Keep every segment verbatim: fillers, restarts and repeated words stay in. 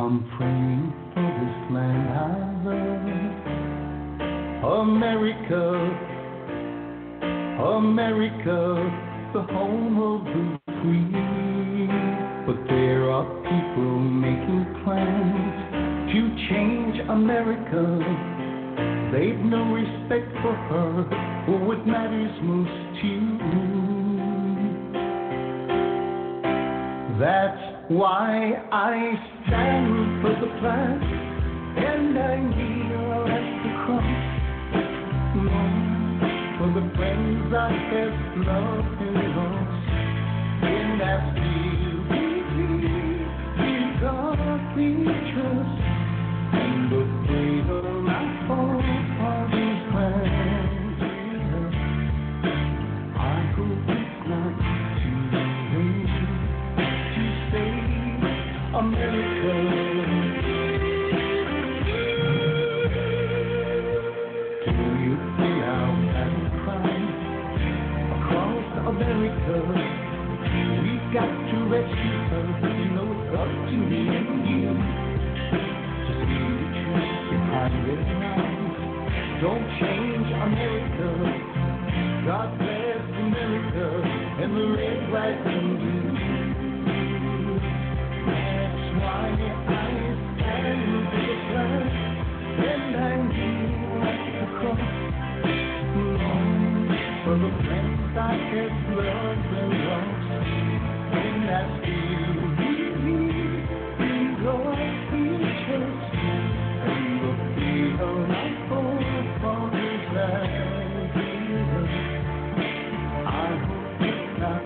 come praying for this land I love. America, America, the home of the free. But there are people making plans to change America. They've no respect for her or what matters most to you. That's why I stand for the flag and I kneel at the cross, for the friends I have loved and lost, and ask you believe in God we trust, and the favor I fall for these plans. I hope it's not America. Do you see our battle cry across America? We've got to rescue her. You know it's up to me and you to see the truth behind it now. Don't change America. God bless America and the red flag can do. Why I stand with the sun and I kneel at the cross, for the friends I have loved and lost, and I still believe in God's future and the freedom I hold for this life. I hope it's not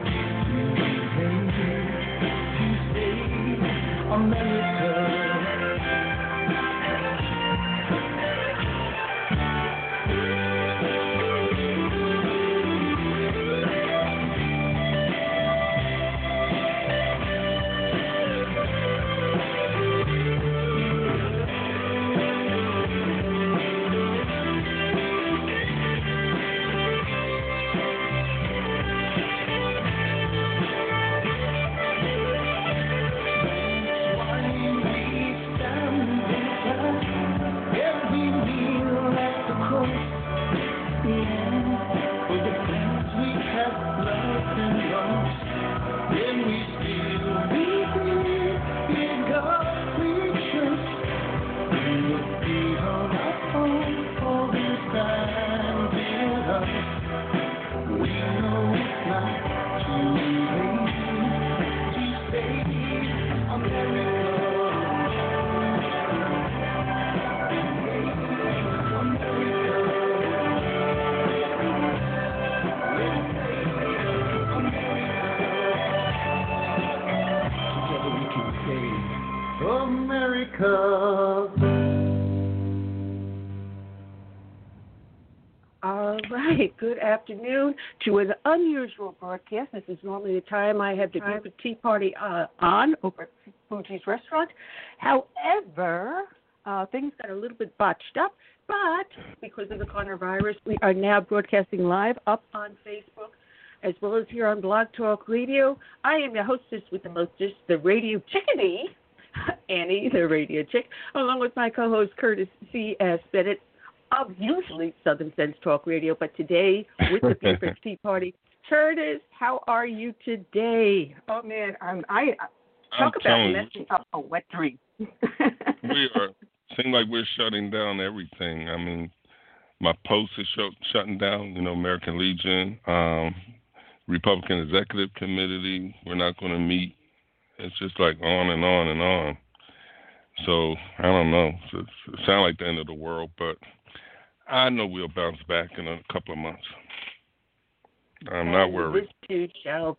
afternoon to an unusual broadcast. This is normally the time I have the Beaufort Tea Party uh, on over at Fuji's Restaurant. However, uh, things got a little bit botched up, but because of the coronavirus, we are now broadcasting live up on Facebook as well as here on Blog Talk Radio. I am your hostess with the mostest, the radio chickadee, Annie, the radio chick, along with my co-host Curtis C S. Bennett, of usually Southern Sense Talk Radio, but today with the Beaufort Tea Party. Curtis, how are you today? Oh, man, I'm, I talk I'm about messing up a wet dream. we are, seem like we're shutting down everything. I mean, my post is sh- shutting down, you know, American Legion, um, Republican Executive Committee, we're not going to meet. It's just like on and on and on. So, I don't know. It sounds like the end of the world, but I know we'll bounce back in a couple of months. I'm not worried. This too shall,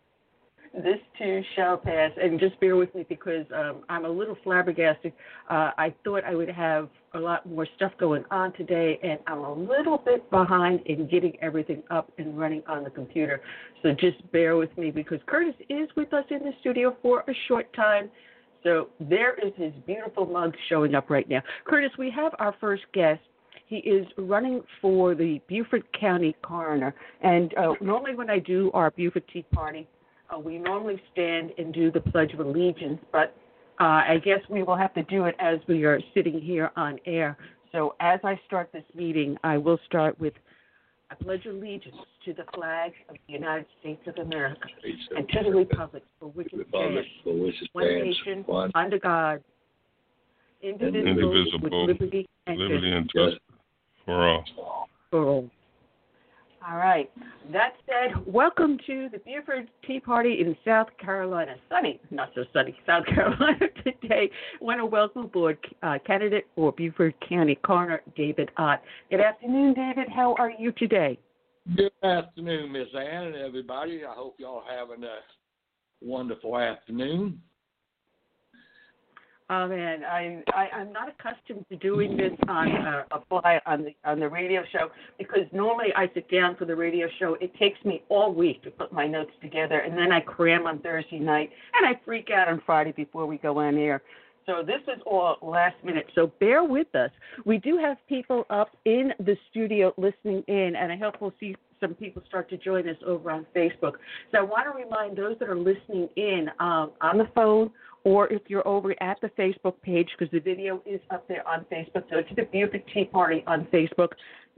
this too shall pass. And just bear with me because um, I'm a little flabbergasted. Uh, I thought I would have a lot more stuff going on today, and I'm a little bit behind in getting everything up and running on the computer. So just bear with me because Curtis is with us in the studio for a short time. So there is his beautiful mug showing up right now. Curtis, we have our first guest. He is running for the Beaufort County Coroner. And uh, normally when I do our Beaufort Tea Party, uh, we normally stand and do the Pledge of Allegiance. But uh, I guess we will have to do it as we are sitting here on air. So as I start this meeting, I will start with I pledge allegiance to the flag of the United States of America and to the republic for which it stands, one nation, one. under God, indivisible, indivisible, with liberty and liberty justice, and justice for all. For all. All right. That said, welcome to the Beaufort Tea Party in South Carolina. Sunny, not so sunny, South Carolina today. I want to welcome board uh, candidate for Beaufort County Coroner, David Ott. Good afternoon, David. How are you today? Good afternoon, Miz Ann and everybody. I hope y'all having a wonderful afternoon. Oh man, I, I I'm not accustomed to doing this on uh, a fly on the on the radio show because normally I sit down for the radio show. It takes me all week to put my notes together, and then I cram on Thursday night, and I freak out on Friday before we go on air. So this is all last minute. So bear with us. We do have people up in the studio listening in, and I hope we'll see some people start to join us over on Facebook. So I want to remind those that are listening in um, on the phone or if you're over at the Facebook page, because the video is up there on Facebook, go to the Beaufort Tea Party on Facebook.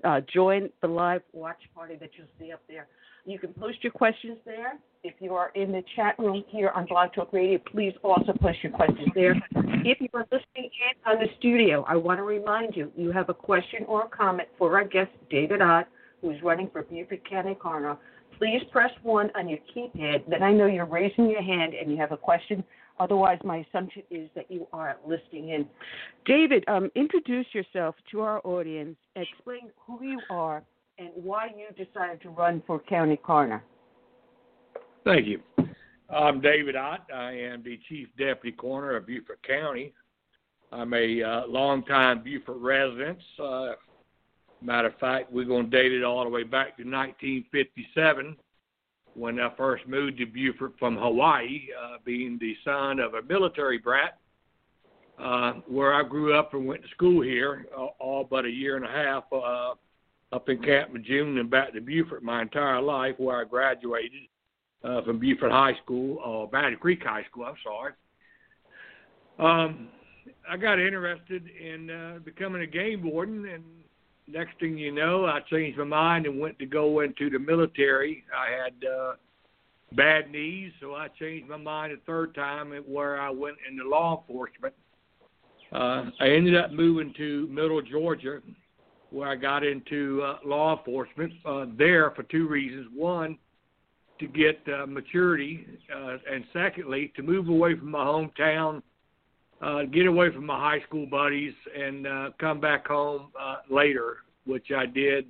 Uh, join the live watch party that you'll see up there. You can post your questions there. If you are in the chat room here on Blog Talk Radio, please also post your questions there. If you are listening in on the studio, I want to remind you, you have a question or a comment for our guest, David Ott, who is running for Beaufort County Coroner, please press one on your keypad. Then I know you're raising your hand and you have a question. Otherwise, my assumption is that you are listening in. David, um, introduce yourself to our audience. Explain who you are and why you decided to run for County Coroner. Thank you. I'm David Ott. I am the Chief Deputy Coroner of Beaufort County. I'm a uh, longtime Beaufort resident. Uh, Matter of fact, we're going to date it all the way back to nineteen fifty-seven when I first moved to Beaufort from Hawaii, uh, being the son of a military brat, uh, where I grew up and went to school here uh, all but a year and a half uh, up in Camp Lejeune and back to Beaufort my entire life, where I graduated uh, from Beaufort High School, or uh, Battery Creek High School, I'm sorry. Um, I got interested in uh, becoming a game warden, and next thing you know, I changed my mind and went to go into the military. I had uh, bad knees, so I changed my mind a third time where I went into law enforcement. Uh, I ended up moving to Middle Georgia where I got into uh, law enforcement uh, there for two reasons. One, to get uh, maturity, uh, and secondly, to move away from my hometown, Uh, get away from my high school buddies and uh, come back home uh, later, which I did.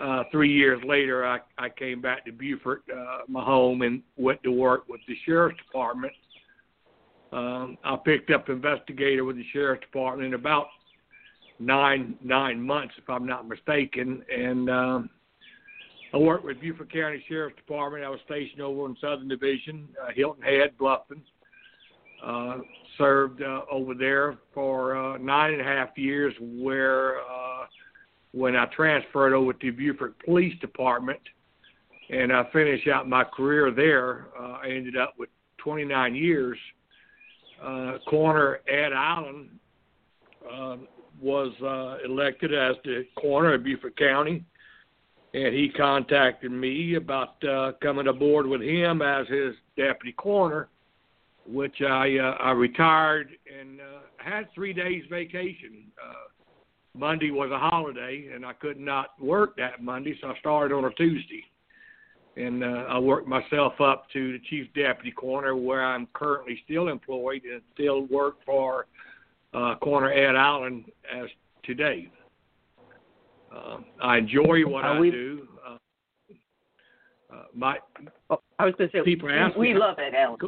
Uh, three years later, I, I came back to Beaufort, uh, my home, and went to work with the Sheriff's Department. Um, I picked up investigator with the Sheriff's Department in about nine nine months, if I'm not mistaken. And um, I worked with Beaufort County Sheriff's Department. I was stationed over in Southern Division, uh, Hilton Head, Bluffton. Uh, served uh, over there for uh, nine and a half years where uh, when I transferred over to Beaufort Police Department and I finished out my career there, uh, I ended up with twenty-nine years. Uh, Coroner Ed Allen uh, was uh, elected as the coroner of Beaufort County, and he contacted me about uh, coming aboard with him as his deputy coroner, which I uh, I retired and uh, had three days vacation. Uh, Monday was a holiday, and I could not work that Monday, so I started on a Tuesday. And uh, I worked myself up to the Chief Deputy Coroner, where I'm currently still employed and still work for uh, Coroner Ed Allen as today. Uh, I enjoy what Are I we... do. Uh, uh, my oh, I was going to say, people we, ask we me, love Ed Allen.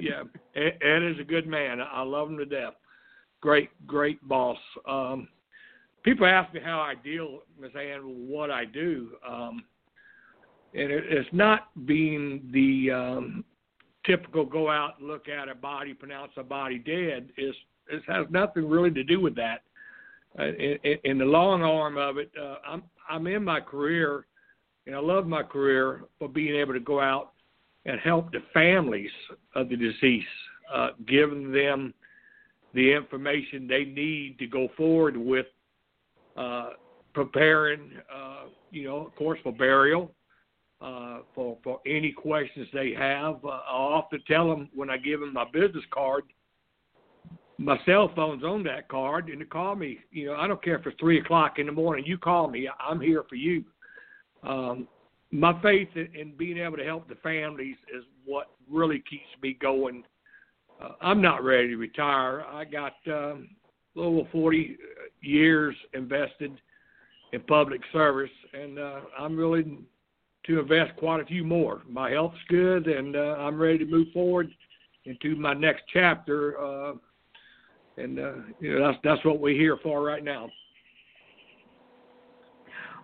Yeah, Ed is a good man. I love him to death. Great, great boss. Um, people ask me how I deal, Miz Ann, with what I do. Um, and it, it's not being the um, typical go out and look at a body, pronounce a body dead. It's, it has nothing really to do with that. Uh, in, in the long arm of it, uh, I'm, I'm in my career, and I love my career for being able to go out and help the families of the deceased. uh, giving them the information they need to go forward with uh, preparing, uh, you know, of course, for burial, uh, for, for any questions they have. Uh, I often tell them when I give them my business card, my cell phone's on that card, and to call me, you know, I don't care if it's three o'clock in the morning. You call me. I'm here for you. Um, my faith in, in being able to help the families is what really keeps me going. Uh, I'm not ready to retire. I got um, a little over forty years invested in public service, and uh, I'm willing to invest quite a few more. My health's good, and uh, I'm ready to move forward into my next chapter. Uh, and uh, you know, that's that's what we're here for right now.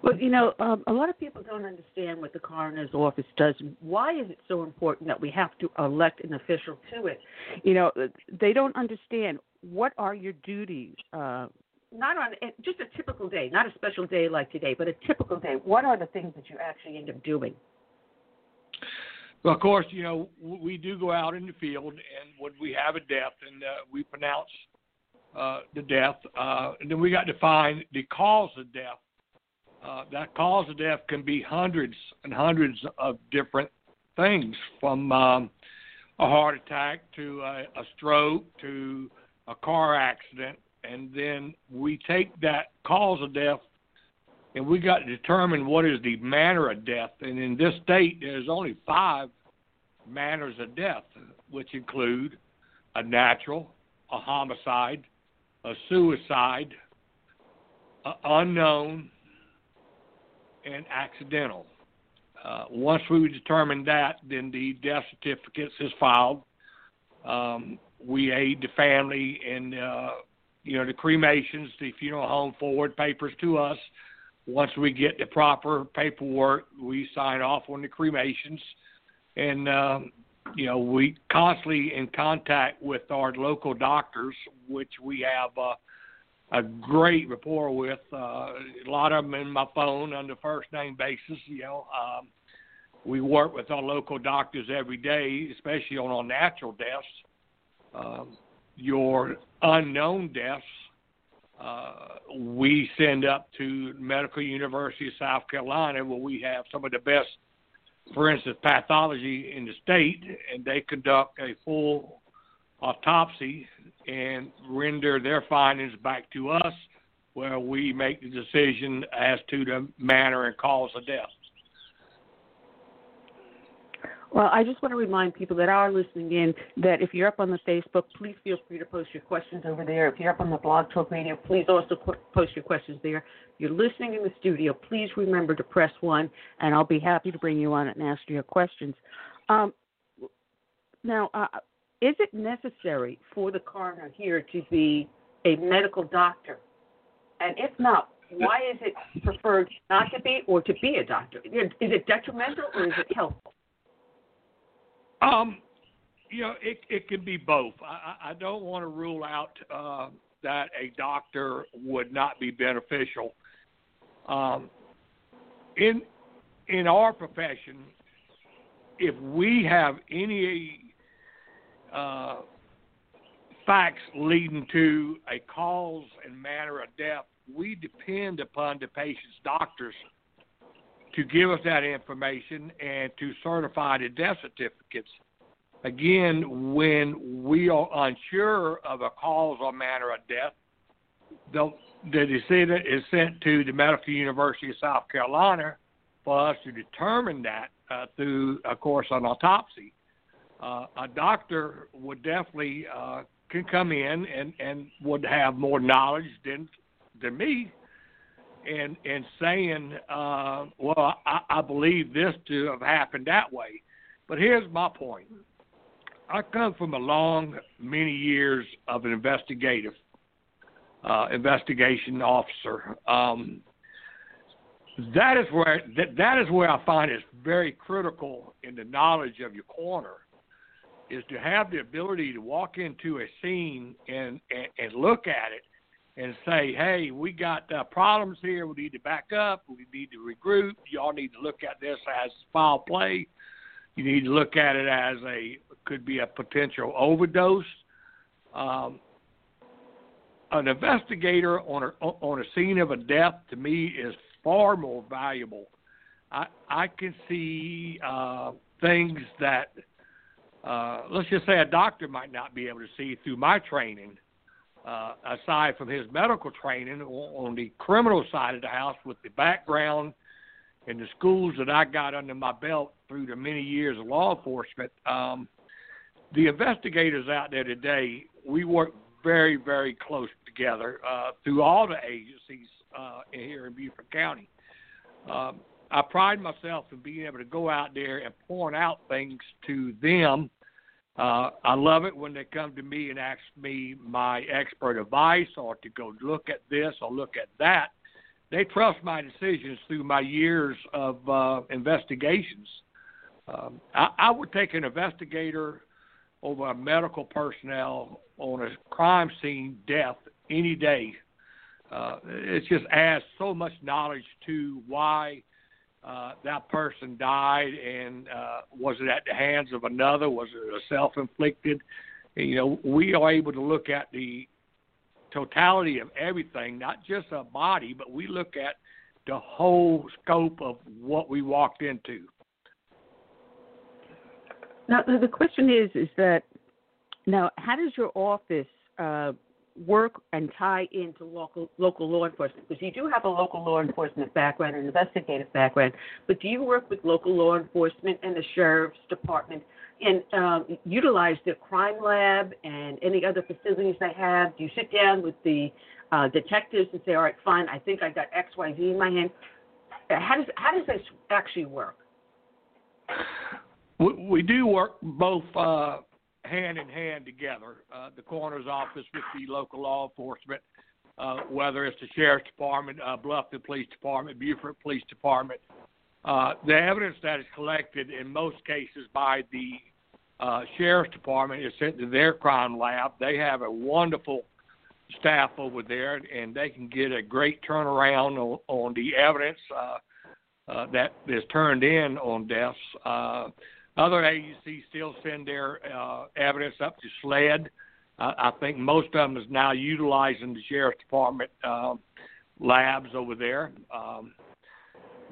Well, you know, um, a lot of people don't understand what the coroner's office does. Why is it so important that we have to elect an official to it? You know, they don't understand what are your duties, uh, not on just a typical day, not a special day like today, but a typical day. What are the things that you actually end up doing? Well, of course, you know, we do go out in the field, and when we have a death, and uh, we pronounce uh, the death, uh, and then we got to find the cause of death. Uh, that cause of death can be hundreds and hundreds of different things, from um, a heart attack to a, a stroke to a car accident. And then we take that cause of death, and we got to determine what is the manner of death. And in this state, there's only five manners of death, which include a natural, a homicide, a suicide, a unknown, and accidental. Uh, once we determine that, then the death certificates is filed. Um, we aid the family in, uh, you know, the cremations, the funeral home forward papers to us. Once we get the proper paperwork, we sign off on the cremations. And, um, you know, we constantly in contact with our local doctors, which we have uh, a great rapport with, uh, a lot of them in my phone on the first name basis. You know, um, we work with our local doctors every day, especially on our natural deaths. Um, your unknown deaths, uh, we send up to Medical University of South Carolina, where we have some of the best forensic pathology in the state, and they conduct a full autopsy and render their findings back to us, where we make the decision as to the manner and cause of death. Well, I just want to remind people that are listening in that if you're up on the Facebook, please feel free to post your questions over there. If you're up on the Blog Talk Radio, please also post your questions there. If you're listening in the studio, please remember to press one, and I'll be happy to bring you on and ask your questions. Um, now, uh, Is it necessary for the coroner here to be a medical doctor? And if not, why is it preferred not to be, or to be a doctor? Is it detrimental, or is it helpful? Um, you know, it it can be both. I, I don't want to rule out uh, that a doctor would not be beneficial. Um, in in our profession, if we have any Uh, facts leading to a cause and manner of death, we depend upon the patient's doctors to give us that information and to certify the death certificates. Again, when we are unsure of a cause or manner of death, the, the decision is sent to the Medical University of South Carolina for us to determine that uh, through, of course, an autopsy. Uh, a doctor would definitely uh, can come in and, and would have more knowledge than than me, and and saying, uh, well, I, I believe this to have happened that way. But here's my point. I come from a long, many years of an investigative uh, investigation officer. Um, that is where that, that is where I find it's very critical in the knowledge of your coroner, is to have the ability to walk into a scene and, and, and look at it and say, hey, we got uh, problems here. We need to back up. We need to regroup. Y'all need to look at this as foul play. You need to look at it as a could be a potential overdose. Um, an investigator on a, on a scene of a death, to me, is far more valuable. I, I can see uh, things that, uh, let's just say, a doctor might not be able to see through my training, uh, aside from his medical training on the criminal side of the house, with the background and the schools that I got under my belt through the many years of law enforcement. Um, the investigators out there today, we work very, very close together uh, through all the agencies uh, here in Beaufort County. Um, I pride myself in being able to go out there and point out things to them. Uh, I love it when they come to me and ask me my expert advice, or to go look at this or look at that. They trust my decisions through my years of uh, investigations. Um, I, I would take an investigator over a medical personnel on a crime scene death any day. Uh, it just adds so much knowledge to why Uh, that person died, and uh, was it at the hands of another? Was it self-inflicted? And, you know, we are able to look at the totality of everything, not just a body, but we look at the whole scope of what we walked into. Now, the question is, is that now, how does your office uh, work and tie into local local law enforcement? Because you do have a local law enforcement background, an investigative background, but do you work with local law enforcement and the Sheriff's Department and um, utilize their crime lab and any other facilities they have? Do you sit down with the uh, detectives and say, all right, fine, I think I got X, Y, Z in my hand? How does, how does this actually work? We, we do work both uh hand in hand together, uh, the coroner's office with the local law enforcement, uh, whether it's the Sheriff's Department, uh, Bluffton Police Department, Beaufort Police Department. Uh, the evidence that is collected in most cases by the uh, Sheriff's Department is sent to their crime lab. They have a wonderful staff over there, and they can get a great turnaround on, on the evidence uh, uh, that is turned in on deaths. Uh, Other agencies still send their uh, evidence up to SLED. Uh, I think most of them is now utilizing the Sheriff's Department uh, labs over there. Um,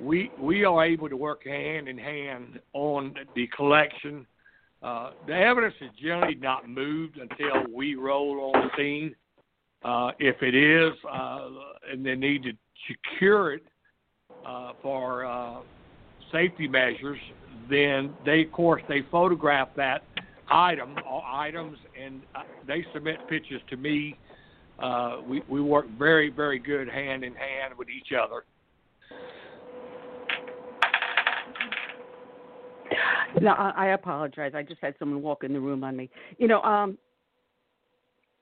we we are able to work hand in hand on the collection. Uh, the evidence is generally not moved until we roll on the scene. Uh, if it is, uh, and they need to secure it uh, for uh, safety measures, then they, of course, they photograph that item or items, and they submit pictures to me. Uh, we, we work very, very good hand in hand with each other. No, I, I apologize. I just had someone walk in the room on me. You know, um,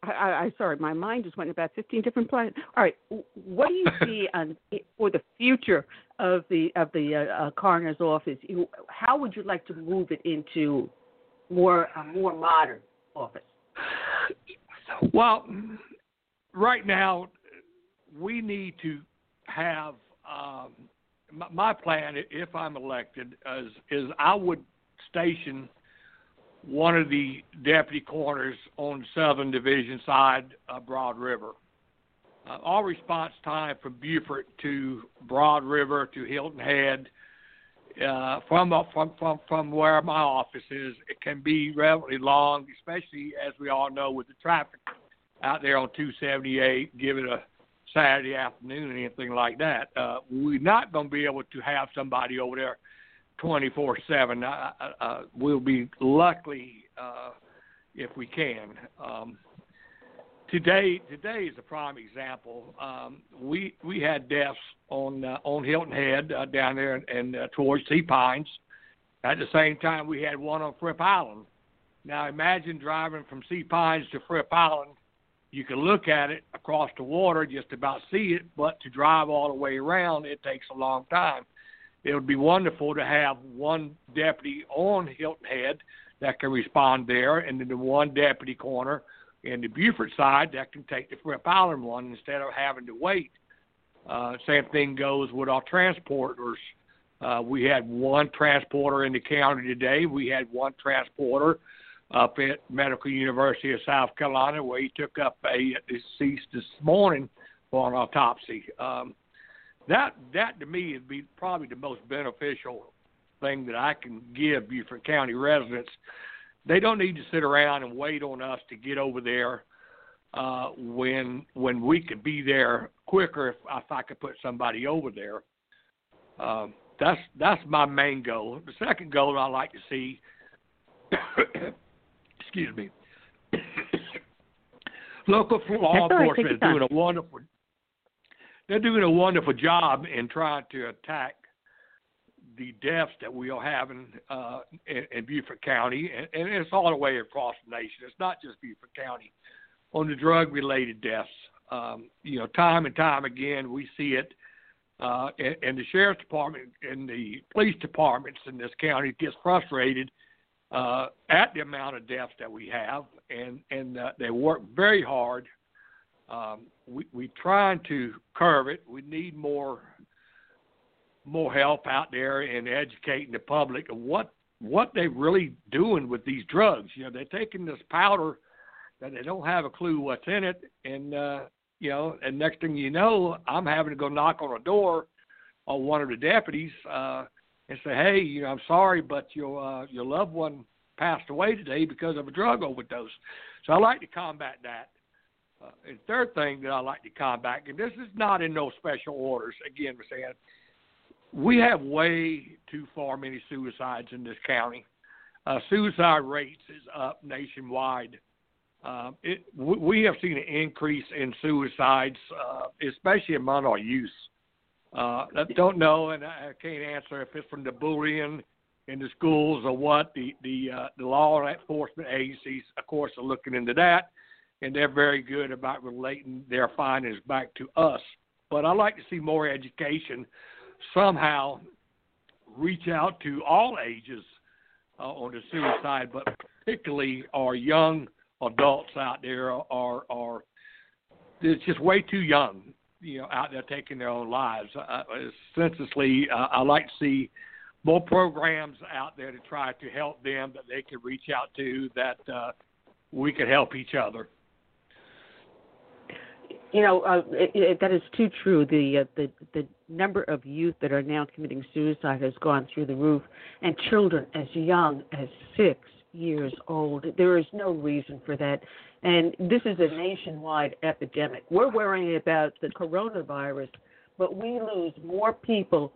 I, I sorry, my mind just went about fifteen different places. All right, what do you see on for the future of the of the uh, uh, coroner's office? You, how would you like to move it into more a more modern office? Well, right now we need to have um, my, my plan. If I'm elected, is is I would station one of the deputy coroners on the Southern Division side of Broad River. Uh, all response time from Beaufort to Broad River to Hilton Head, uh, from, from from from where my office is, it can be relatively long, especially as we all know with the traffic out there on two seventy-eight, give it a Saturday afternoon or anything like that. Uh, we're not going to be able to have somebody over there twenty-four seven. I, I, I, we'll be lucky uh, if we can. Um, today, today is a prime example. Um, we we had deaths on uh, on Hilton Head uh, down there and, and uh, towards Sea Pines. At the same time, we had one on Fripp Island. Now imagine driving from Sea Pines to Fripp Island. You can look at it across the water, just about see it, but to drive all the way around, it takes a long time. It would be wonderful to have one deputy on Hilton Head that can respond there, and then the one deputy coroner in the Beaufort side that can take the Fripp Island one instead of having to wait. Uh, same thing goes with our transporters. Uh, we had one transporter in the county today. We had one transporter up at Medical University of South Carolina, where he took up a deceased this morning for an autopsy. Um, that, that to me would be probably the most beneficial thing that I can give Beaufort County residents. They don't need to sit around and wait on us to get over there uh, when when we could be there quicker if, if I could put somebody over there. Um, that's that's my main goal. The second goal I like to see, excuse me, local law enforcement is doing a wonderful. They're doing a wonderful job in trying to attack the deaths that we are having uh, in, in Beaufort County, and, and it's all the way across the nation. It's not just Beaufort County. On the drug-related deaths, um, you know, time and time again, we see it, uh, and, and the Sheriff's Department and the police departments in this county gets frustrated uh, at the amount of deaths that we have, and, and uh, they work very hard. Um, we, we're trying to curb it. We need more more help out there in educating the public of what, what they're really doing with these drugs. You know, they're taking this powder that they don't have a clue what's in it. And, uh, you know, and next thing you know, I'm having to go knock on a door on one of the deputies uh, and say, hey, you know, I'm sorry, but your, uh, your loved one passed away today because of a drug overdose. So I like to combat that. Uh, and third thing that I like to combat, and this is not in no special orders, again, we're saying, we have way too far many suicides in this county. Uh, suicide rates is up nationwide. Uh, it, we have seen an increase in suicides, uh, especially among our youth. Uh, I don't know, and I can't answer if it's from the bullying in the schools or what. The the, uh, the law enforcement agencies, of course, are looking into that, and they're very good about relating their findings back to us. But I'd like to see more education somehow reach out to all ages uh, on the suicide, but particularly our young adults out there are, are, are they're just way too young, you know, out there taking their own lives. Uh, senselessly, uh, I like to see more programs out there to try to help them that they can reach out to, that uh, we can help each other. You know, uh, it, it, that is too true. The, uh, the the number of youth that are now committing suicide has gone through the roof, and children as young as six years old. There is no reason for that. And this is a nationwide epidemic. We're worrying about the coronavirus, but we lose more people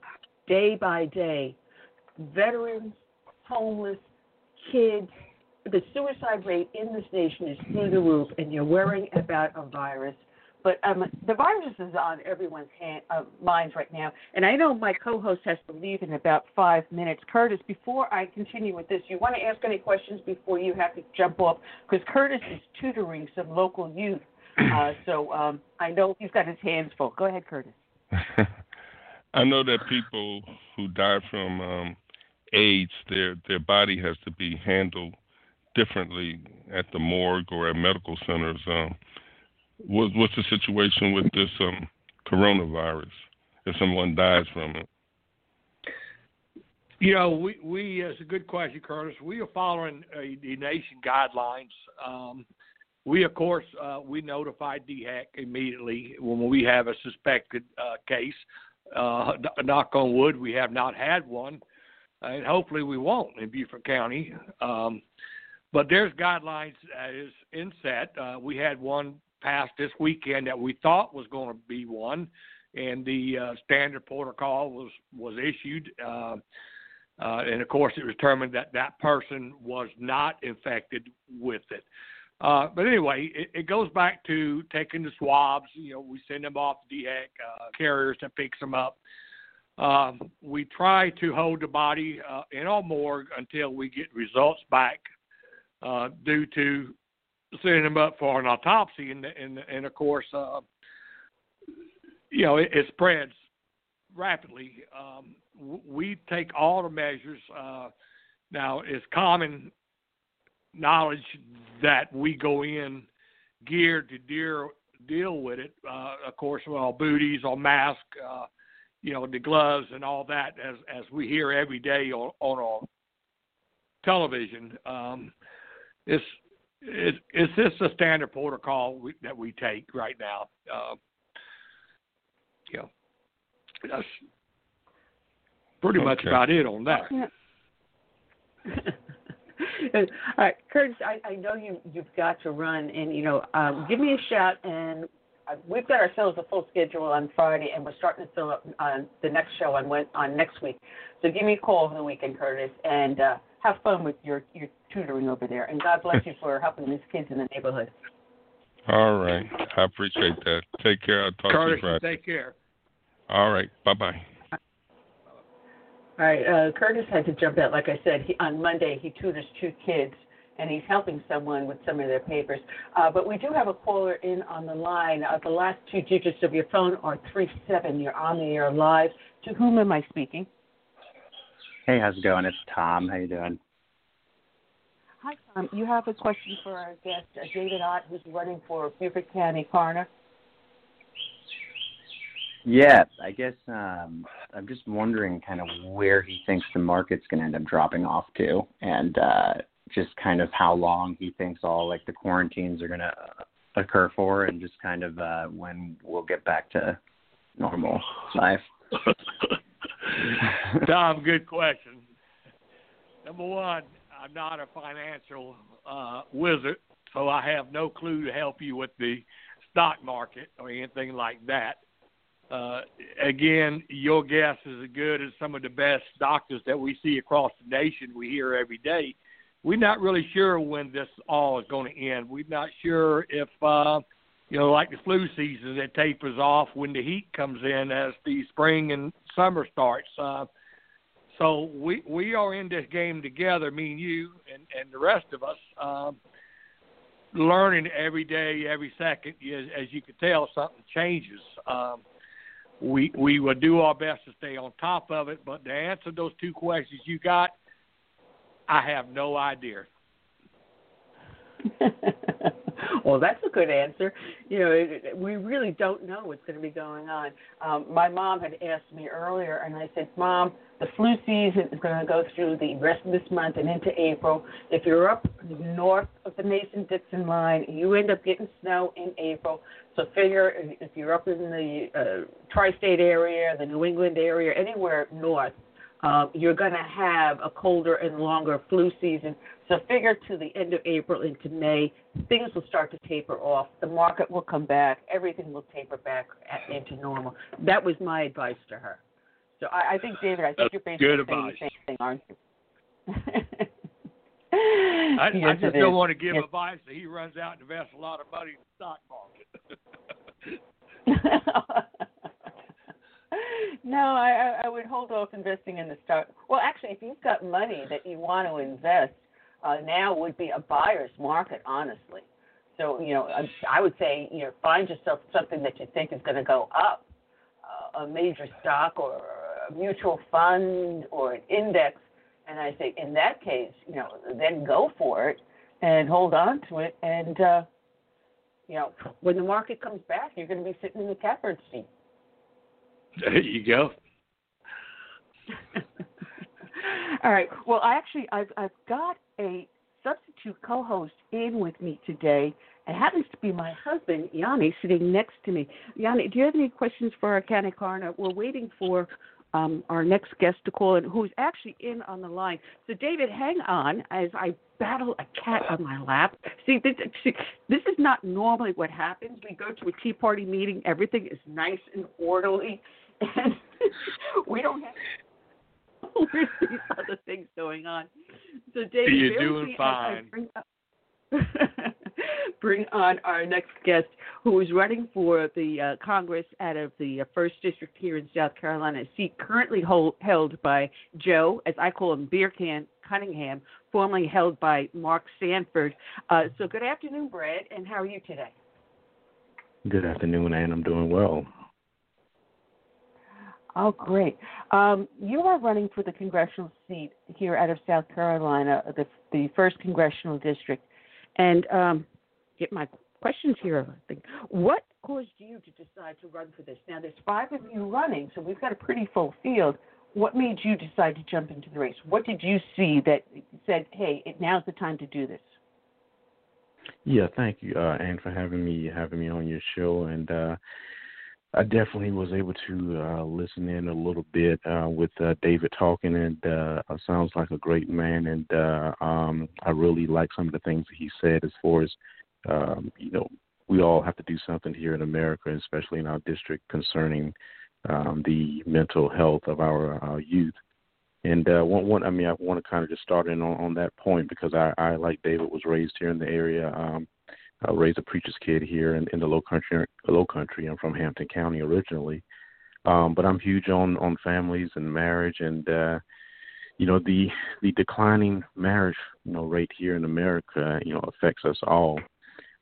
day by day. Veterans, homeless, kids. The suicide rate in this nation is through the roof, and you're worrying about a virus. But um, the virus is on everyone's hand, uh, minds right now. And I know my co-host has to leave in about five minutes. Curtis, before I continue with this, you want to ask any questions before you have to jump off? Because Curtis is tutoring some local youth. Uh, so um, I know he's got his hands full. Go ahead, Curtis. I know that people who die from um, AIDS, their, their body has to be handled differently at the morgue or at medical centers. Um What, what's the situation with this um, coronavirus if someone dies from it? You know, we, we it's a good question, Curtis. We are following uh, the nation guidelines. Um, we, of course, uh, we notify D H E C immediately when we have a suspected uh, case. Uh, knock on wood, we have not had one, and hopefully we won't in Beaufort County. Um, but there's guidelines that is inset. Uh, we had one passed this weekend that we thought was going to be one, and the uh, standard protocol was was issued, uh, uh, and of course it was determined that that person was not infected with it. Uh, but anyway, it, it goes back to taking the swabs. You know, we send them off to D H E C uh, carriers that picks them up. Uh, we try to hold the body uh, in our morgue until we get results back uh, due to sending them up for an autopsy, and and, and of course, uh, you know, it, it spreads rapidly. Um, we take all the measures. Uh, now, it's common knowledge that we go in geared to deal, deal with it. Uh, of course, with our booties, our mask, uh, you know, the gloves and all that, as, as we hear every day on, on our television. Um it's it, it's just a standard protocol we, that we take right now. Uh, you know, that's pretty okay. much about it on that. Yeah. All right, Curtis, I, I know you, you've got to run, and, you know, um, give me a shout, and we've got ourselves a full schedule on Friday, and we're starting to fill up on the next show on, on next week. So give me a call over the weekend, Curtis, and uh, have fun with your, your tutoring over there. And God bless you for helping these kids in the neighborhood. All right. I appreciate that. Take care. I'll talk Curtis, to you Friday. Take care. All right. Bye-bye. All right, uh, Curtis had to jump out. Like I said, he, on Monday he tutors two kids, and he's helping someone with some of their papers. Uh, but we do have a caller in on the line. Uh, the last two digits of your phone are three seven. You're on the air live. To whom am I speaking? Hey, how's it going? It's Tom. How you doing? Hi, Tom. You have a question for our guest, uh, David Ott, who's running for Beaufort County Coroner. Yeah, I guess um, I'm just wondering kind of where he thinks the market's going to end up dropping off to, and uh, just kind of how long he thinks all like the quarantines are going to occur for, and just kind of uh, when we'll get back to normal life. Tom, good question. Number one, I'm not a financial uh, wizard, so I have no clue to help you with the stock market or anything like that. Uh, again, your guess is as good as some of the best doctors that we see across the nation. We hear every day. We're not really sure when this all is going to end. We're not sure if, uh, you know, like the flu season, it tapers off when the heat comes in as the spring and summer starts. Uh, so we we are in this game together, me and you and, and the rest of us, um, learning every day, every second. As, as you can tell, something changes. Um, We we will do our best to stay on top of it, but to answer those two questions you got, I have no idea. Well, that's a good answer. You know, it, it, we really don't know what's going to be going on. Um, my mom had asked me earlier, and I said, Mom, the flu season is going to go through the rest of this month and into April. If you're up north of the Mason-Dixon line, you end up getting snow in April. So figure if you're up in the uh, tri-state area, the New England area, anywhere north, Uh, you're going to have a colder and longer flu season. So figure to the end of April into May, things will start to taper off. The market will come back. Everything will taper back at, into normal. That was my advice to her. So I, I think, David, I think That's you're basically saying the same thing, aren't you? I, yes, I just don't want to give yes. advice that he runs out and invests a lot of money in the stock market. No, I, I would hold off investing in the stock. Well, actually, if you've got money that you want to invest, uh, now would be a buyer's market, honestly. So, you know, I would say, you know, find yourself something that you think is going to go up, uh, a major stock or a mutual fund or an index. And I say, in that case, you know, then go for it and hold on to it. And, uh, you know, when the market comes back, you're going to be sitting in the catbird seat. There you go. All right. Well, I actually, I've, I've got a substitute co-host in with me today. It happens to be my husband, Yanni, sitting next to me. Yanni, do you have any questions for our county coroner? We're waiting for um, our next guest to call in, who's actually in on the line. So, David, hang on as I battle a cat on my lap. See, this, see, this is not normally what happens. We go to a tea party meeting. Everything is nice and orderly. And we don't have these other things going on. So, David, you're doing fine. Bring, up, bring on our next guest, who is running for the uh, Congress out of the uh, first district here in South Carolina. Seat currently hold, held by Joe, as I call him, Beer Can Cunningham, formerly held by Mark Sanford. Uh, so, good afternoon, Brad, and how are you today? Good afternoon, and I'm doing well. Oh, great. Um, you are running for the congressional seat here out of South Carolina, the, the first congressional district. And um, get my questions here, I think. What caused you to decide to run for this? Now, there's five of you running, so we've got a pretty full field. What made you decide to jump into the race? What did you see that said, hey, it, now's the time to do this? Yeah, thank you, uh, Anne, for having me having me on your show, and uh, I definitely was able to uh, listen in a little bit uh, with uh, David talking, and uh, sounds like a great man, and uh, um, I really like some of the things that he said as far as um, you know, we all have to do something here in America, especially in our district, concerning um, the mental health of our, our youth. And uh, one, one, I mean, I want to kind of just start in on, on that point because I, I, like David, was raised here in the area. Um, I raised a preacher's kid here in, in the Low Country. Low Country. I'm from Hampton County originally, um, but I'm huge on, on families and marriage, and uh, you know, the the declining marriage you know rate here in America you know affects us all.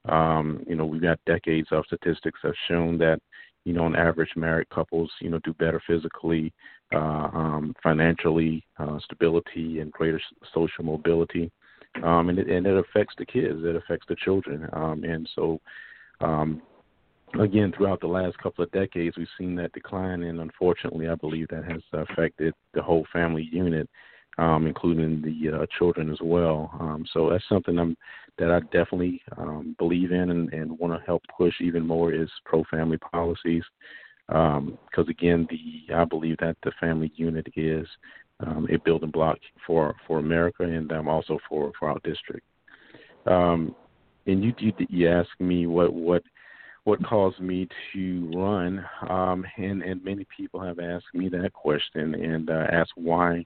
Um, you know, we've got decades of statistics have shown that, you know, on average, married couples, you know, do better physically, uh, um, financially, uh, stability, and greater social mobility. Um, and, it, and it affects the kids. It affects the children. Um, and so, um, again, throughout the last couple of decades, we've seen that decline. And unfortunately, I believe that has affected the whole family unit, um, including the uh, children as well. Um, so that's something I'm that I definitely um, believe in and, and want to help push even more is pro-family policies. Um, because, again, the I believe that the family unit is um, a building block for, for America and um, also for, for our district. Um, and you, you you asked me what what what caused me to run, um, and, and many people have asked me that question and uh, asked why.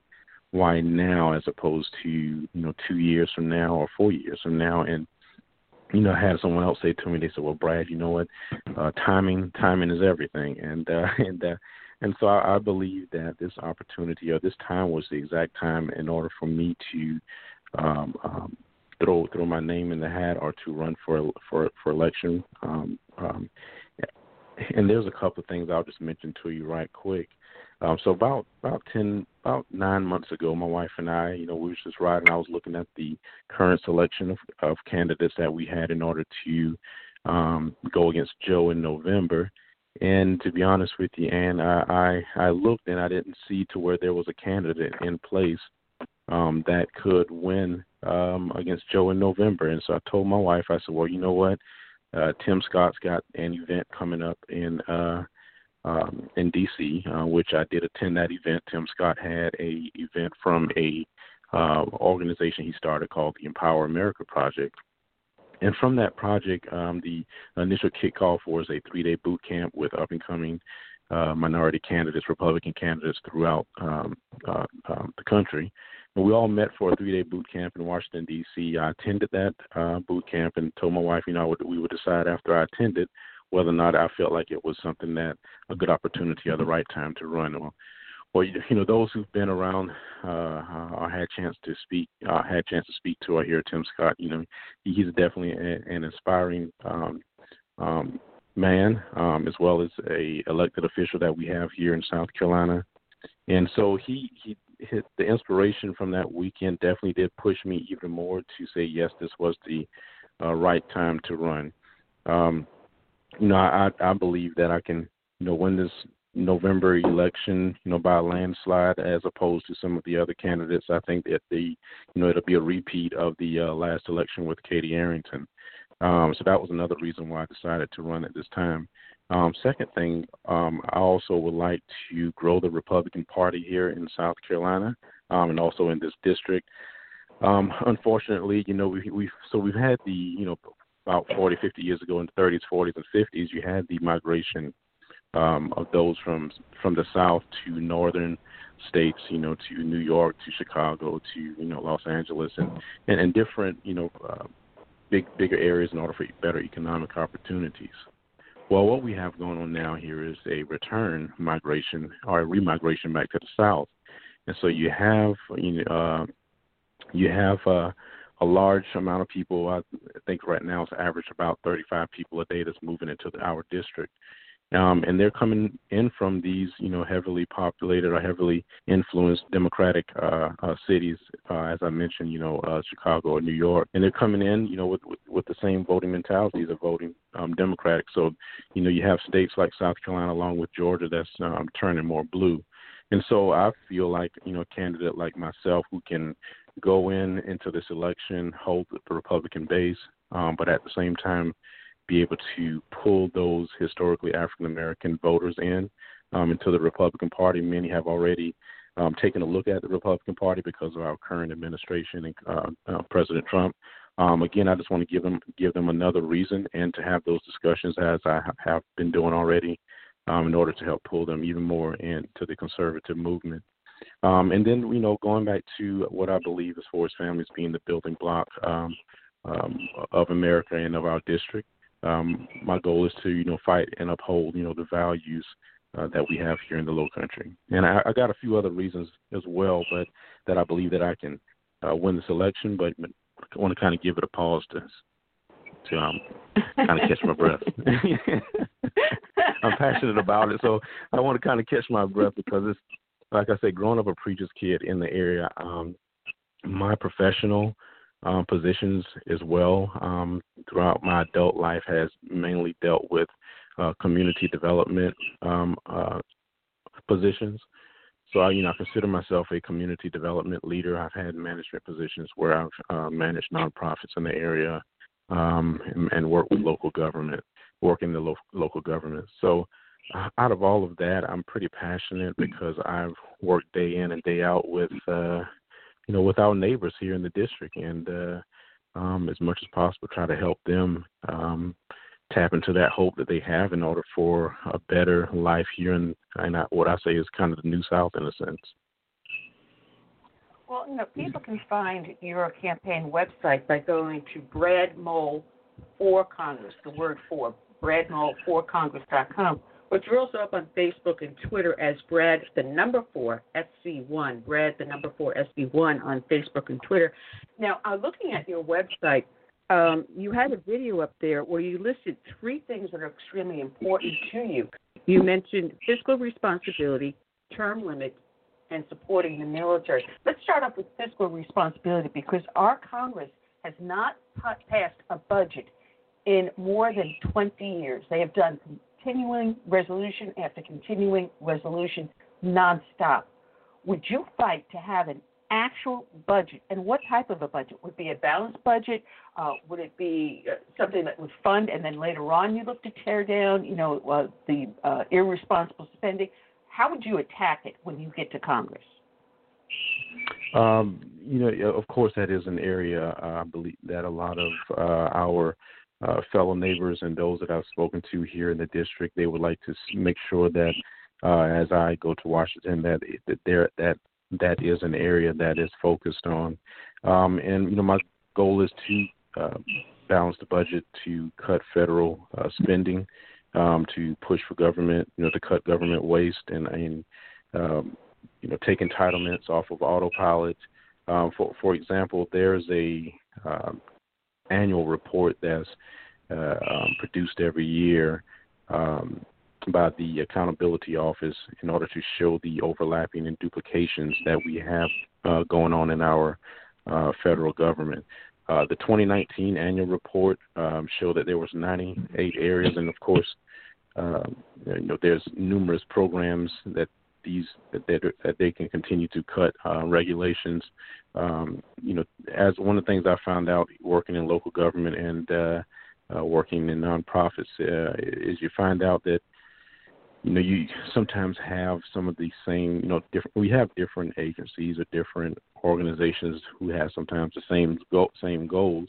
Why now as opposed to, you know, two years from now or four years from now. And, you know, I had someone else say to me, they said, well, Brad, you know what, uh, timing, timing is everything. And, uh, and, uh, and so I, I believe that this opportunity or this time was the exact time in order for me to um, um, throw, throw my name in the hat or to run for, for, for election. Um, um, and there's a couple of things I'll just mention to you right quick. Um, so about about ten about nine months ago, my wife and I, you know, we were just riding. I was looking at the current selection of, of candidates that we had in order to um, go against Joe in November. And to be honest with you, Ann, I, I I looked and I didn't see to where there was a candidate in place um, that could win um, against Joe in November. And so I told my wife, I said, well, you know what, uh, Tim Scott's got an event coming up in uh, Um, in D C, uh, which I did attend that event. Tim Scott had a event from a uh, organization he started called the Empower America Project. And from that project, um, the initial kickoff was a three-day boot camp with up-and-coming uh, minority candidates, Republican candidates throughout um, uh, um, the country. And we all met for a three-day boot camp in Washington, D C. I attended that uh, boot camp and told my wife, you know, we would decide after I attended whether or not I felt like it was something that a good opportunity or the right time to run. Or, or you know, those who've been around uh, or had chance to speak, uh, had chance to speak to or hear Tim Scott, you know, he's definitely a, an inspiring um, um, man, um, as well as a elected official that we have here in South Carolina. And so he, he hit the inspiration from that weekend definitely did push me even more to say, yes, this was the uh, right time to run. Um, You know, I, I believe that I can, you know, win this November election, you know, by a landslide as opposed to some of the other candidates. I think that the, you know, it'll be a repeat of the uh, last election with Katie Arrington. Um, so that was another reason why I decided to run at this time. Um, second thing, um, I also would like to grow the Republican Party here in South Carolina um, and also in this district. Um, unfortunately, you know, we we so we've had the, you know, about forty, fifty years ago in the thirties, forties, and fifties, you had the migration um, of those from from the South to northern states, you know, to New York, to Chicago, to, you know, Los Angeles, and, and, and different, you know, uh, big bigger areas in order for better economic opportunities. Well, what we have going on now here is a return migration or a remigration back to the South. And so you have, you know, uh, you have uh, a large amount of people. I think right now it's average about thirty-five people a day that's moving into the, our district. Um, and they're coming in from these, you know, heavily populated or heavily influenced Democratic uh, uh, cities, uh, as I mentioned, you know, uh, Chicago or New York. And they're coming in, you know, with, with, with the same voting mentalities of voting um, Democratic. So, you know, you have states like South Carolina along with Georgia that's um, turning more blue. And so I feel like, you know, a candidate like myself who can go in into this election, hold the Republican base, um, but at the same time be able to pull those historically African-American voters in um, into the Republican Party. Many have already um, taken a look at the Republican Party because of our current administration and uh, uh, President Trump. Um, again, I just want to give them give them another reason and to have those discussions, as I have been doing already, um, in order to help pull them even more into the conservative movement. Um, and then, you know, going back to what I believe as far as families being the building block um, um, of America and of our district, um, my goal is to, you know, fight and uphold, you know, the values uh, that we have here in the Low Country. And I, I got a few other reasons as well, but that I believe that I can uh, win this election, but I want to kind of give it a pause to to um, kind of catch my breath. I'm passionate about it, so I want to kind of catch my breath because it's, like I said, growing up a preacher's kid in the area, um, my professional uh, positions as well um, throughout my adult life has mainly dealt with uh, community development um, uh, positions. So, I, you know, I consider myself a community development leader. I've had management positions where I've uh, managed nonprofits in the area um, and, and work with local government, work in the lo- local government. So uh, out of all of that, I'm pretty passionate because I've worked day in and day out with, uh, you know, with our neighbors here in the district and uh, um, as much as possible try to help them um, tap into that hope that they have in order for a better life here in, and I, what I say is kind of the New South in a sense. Well, you know, people can find your campaign website by going to Brad Mole for Congress, the word for, Brad Mole for Congress dot com, but you're also up on Facebook and Twitter as Brad the number four S C one, Brad the number four S C one on Facebook and Twitter. Now, uh, looking at your website, Um, you had a video up there where you listed three things that are extremely important to you. You mentioned fiscal responsibility, term limits, and supporting the military. Let's start off with fiscal responsibility because our Congress has not passed a budget in more than twenty years. They have done continuing resolution after continuing resolution nonstop. Would you fight to have an actual budget, and what type of a budget? Would it be a balanced budget? Uh, would it be something that would fund, and then later on you look to tear down, you know, uh, the uh, irresponsible spending? How would you attack it when you get to Congress? Um, you know, of course, that is an area uh, I believe that a lot of uh, our uh, fellow neighbors and those that I've spoken to here in the district, they would like to make sure that uh, as I go to Washington, that that they're that. That is an area that is focused on. Um, and, you know, my goal is to uh, balance the budget, to cut federal uh, spending, um, to push for government, you know, to cut government waste and, and um, you know, take entitlements off of autopilot. Um, for, for example, there's a um, annual report that's uh, um, produced every year um by the Accountability Office in order to show the overlapping and duplications that we have uh, going on in our uh, federal government. Uh, the twenty nineteen annual report um, showed that there was ninety-eight areas, and of course, uh, you know, there's numerous programs that these that they, that they can continue to cut uh, regulations. Um, you know, as one of the things I found out working in local government and uh, uh, working in nonprofits uh, is you find out that you know, you sometimes have some of the same, you know, different, we have different agencies or different organizations who have sometimes the same goal, same goals,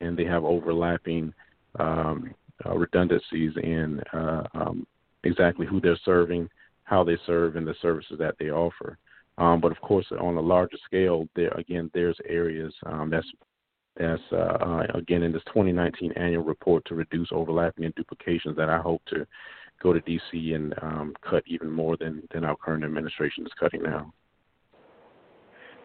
and they have overlapping um, uh, redundancies in uh, um, exactly who they're serving, how they serve, and the services that they offer. Um, but, of course, on a larger scale, there again, there's areas um, that's, that's uh, uh, again, in this twenty nineteen annual report to reduce overlapping and duplications that I hope to go to D C and um, cut even more than, than our current administration is cutting now.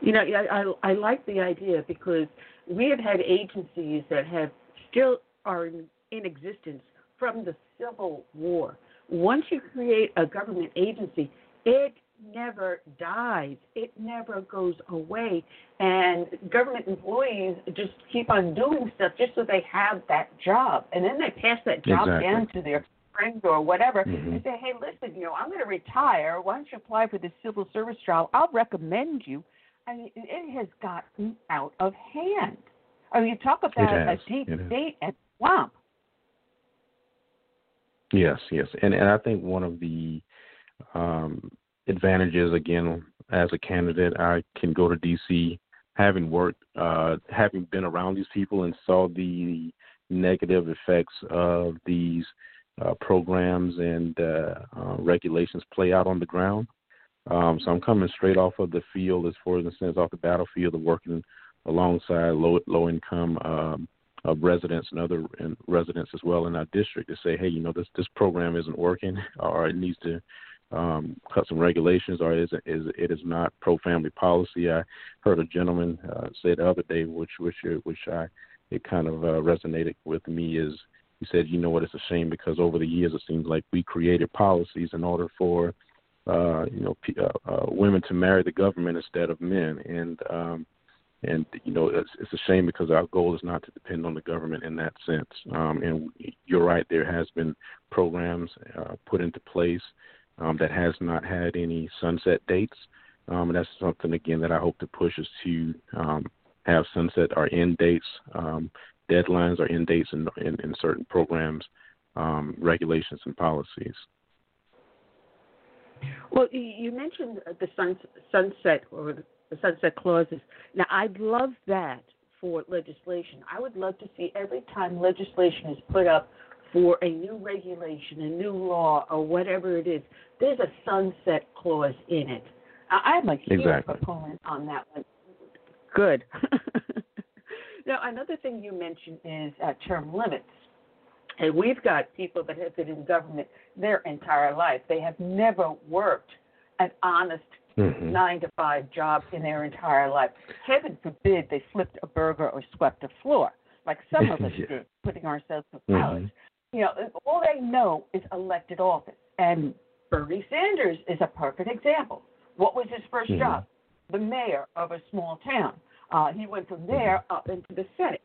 You know, I, I, I like the idea because we have had agencies that have still are in, in existence from the Civil War. Once you create a government agency, it never dies. It never goes away. And government employees just keep on doing stuff just so they have that job. And then they pass that job exactly. down to their friends or whatever, mm-hmm. and say, hey, listen, you know, I'm going to retire. Why don't you apply for this civil service job? I'll recommend you. I mean, it has gotten out of hand. I mean, talk about a deep state and swamp. Yes, yes. And, and I think one of the um, advantages, again, as a candidate, I can go to D C, having worked, uh, having been around these people and saw the negative effects of these uh, programs and uh, uh, regulations play out on the ground. Um, so I'm coming straight off of the field, as far as in the sense off the battlefield of working alongside low low income um, of residents and other and residents as well in our district to say, hey, you know, this this program isn't working, or it needs to um, cut some regulations, or is is it is not pro family policy. I heard a gentleman uh, say the other day, which which which I it kind of uh, resonated with me, is he said, you know what, it's a shame because over the years it seems like we created policies in order for Uh, you know, uh, uh, women to marry the government instead of men. And, um, and you know, it's, it's a shame because our goal is not to depend on the government in that sense. Um, and you're right, there has been programs uh, put into place um, that has not had any sunset dates. Um, and that's something, again, that I hope to push is to um, have sunset or end dates, um, deadlines or end dates in, in, in certain programs, um, regulations and policies. Well, you mentioned the sun, sunset or the sunset clauses. Now, I'd love that for legislation. I would love to see every time legislation is put up for a new regulation, a new law, or whatever it is, there's a sunset clause in it. I'm a huge exactly. proponent on that one. Good. Now, another thing you mentioned is uh, term limits. And we've got people that have been in government their entire life. They have never worked an honest mm-hmm. nine to five job in their entire life. Heaven forbid they flipped a burger or swept a floor, like some of us yeah. did, putting ourselves in college. Mm-hmm. You know, all they know is elected office. And Bernie Sanders is a perfect example. What was his first mm-hmm. job? The mayor of a small town. Uh, he went from there up into the Senate.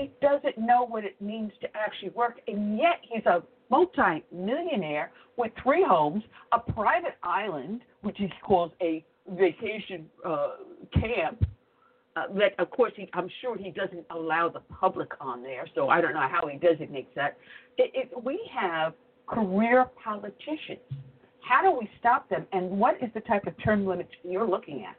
He doesn't know what it means to actually work, and yet he's a multi-millionaire with three homes, a private island, which he calls a vacation uh, camp, uh, that, of course, he, I'm sure he doesn't allow the public on there, so I don't know how he designates that. It, it, we have career politicians. How do we stop them, and what is the type of term limits you're looking at?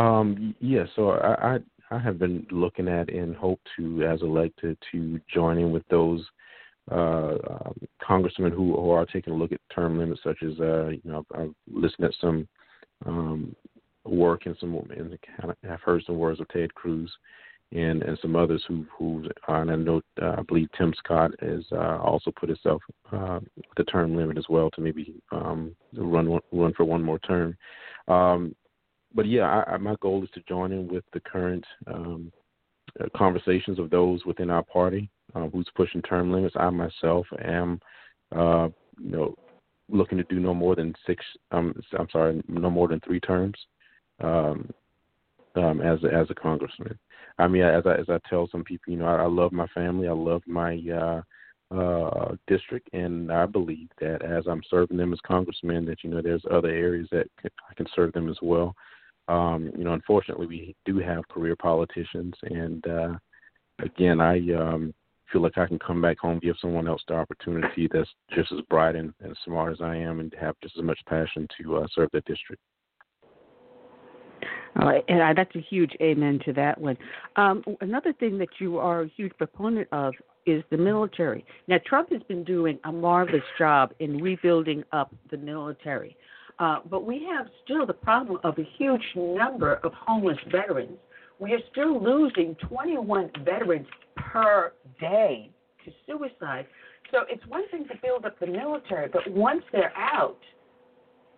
Um, yeah, so I... I... I have been looking at and hope to, as elected, to join in with those uh, um, congressmen who, who are taking a look at term limits, such as, uh, you know, I've listened at some um, work and some, and I've heard some words of Ted Cruz and, and some others who, who and I know, uh, I believe Tim Scott has uh, also put himself uh, the term limit as well to maybe um, run one, run for one more term. Um, But, yeah, I, my goal is to join in with the current um, conversations of those within our party uh, who's pushing term limits. I myself am, uh, you know, looking to do no more than six. Um, I'm sorry, no more than three terms um, um, as a, as a congressman. I mean, as I as I tell some people, you know, I, I love my family, I love my uh, uh, district, and I believe that as I'm serving them as congressman, that you know, there's other areas that I can serve them as well. Um, you know, unfortunately, we do have career politicians, and uh, again, I um, feel like I can come back home, give someone else the opportunity that's just as bright and, and smart as I am, and have just as much passion to uh, serve their district. All right, and I, that's a huge amen to that one. Um, another thing that you are a huge proponent of is the military. Now, Trump has been doing a marvelous job in rebuilding up the military. Uh, but we have still the problem of a huge number of homeless veterans. We are still losing twenty-one veterans per day to suicide. So it's one thing to build up the military, but once they're out,